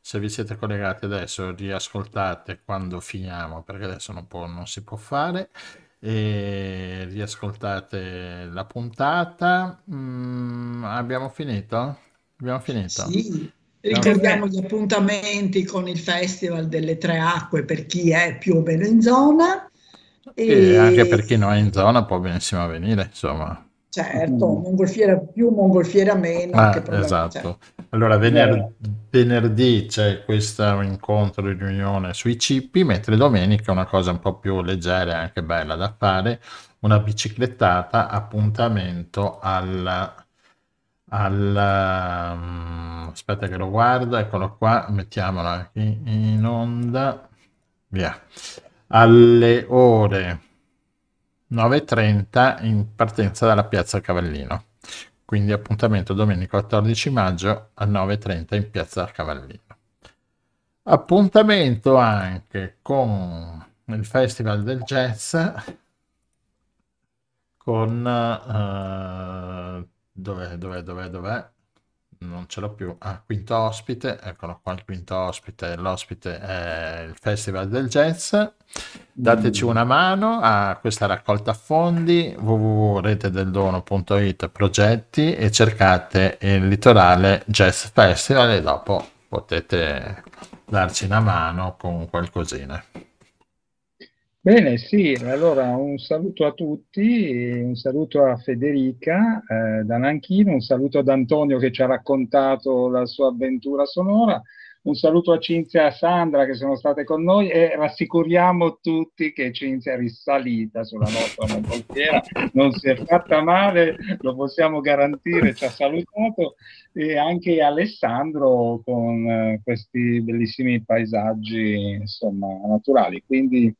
Se vi siete collegati adesso, riascoltate quando finiamo, perché adesso non, può, non si può fare. E riascoltate la puntata. Mm, abbiamo finito? Abbiamo finito? Sì. Ricordiamo gli appuntamenti con il Festival delle Tre Acque per chi è più o meno in zona. E, e anche per chi non è in zona può benissimo venire, insomma. Certo, mongolfiera più, mongolfiera meno. Ah, che esatto. C'è. Allora, vener- venerdì c'è questo incontro di riunione sui cippi, mentre domenica una cosa un po' più leggera e anche bella da fare, una biciclettata, appuntamento alla... alla um, aspetta che lo guardo, eccolo qua, mettiamola anche in onda, via. Alle ore nove e trenta in partenza dalla piazza Cavallino, quindi appuntamento domenica quattordici maggio alle nove e trenta in piazza Cavallino. Appuntamento anche con il Festival del Jazz, con uh, dov'è, dov'è, dov'è, dov'è? Non ce l'ho più, ah, quinto ospite, eccolo qua il quinto ospite, l'ospite è il Festival del Jazz. Dateci una mano a questa raccolta fondi, w w w punto rete del dono punto i t progetti, e cercate il Litorale Jazz Festival e dopo potete darci una mano con qualcosina. Bene, sì, allora un saluto a tutti, un saluto a Federica eh, da Nanchino, un saluto ad Antonio che ci ha raccontato la sua avventura sonora, un saluto a Cinzia e a Sandra che sono state con noi e rassicuriamo tutti che Cinzia è risalita sulla nostra mongolfiera, non si è fatta male, lo possiamo garantire, ci ha salutato, e anche Alessandro con eh, questi bellissimi paesaggi insomma naturali, quindi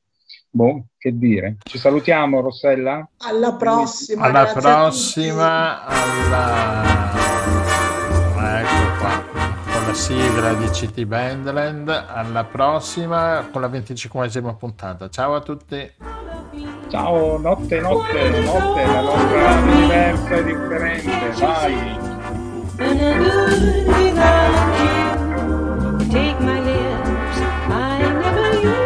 boh, che dire, ci salutiamo Rossella, alla prossima, alla prossima, alla... ecco qua con la sigla di C T Bandland, alla prossima con la venticinquesima puntata, ciao a tutti, ciao, notte notte notte, la nostra diversa e differente, vai. Take my lips, I never knew.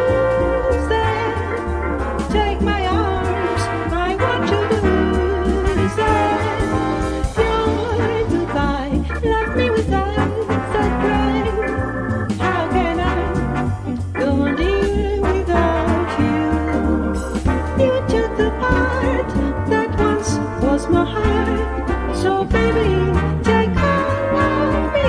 My heart, so baby, take hold of me.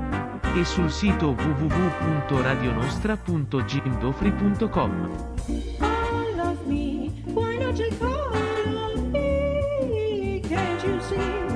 E sul sito w w w punto radio nostra punto gimdofri punto com. I love me, why don't you call me? Can't you see?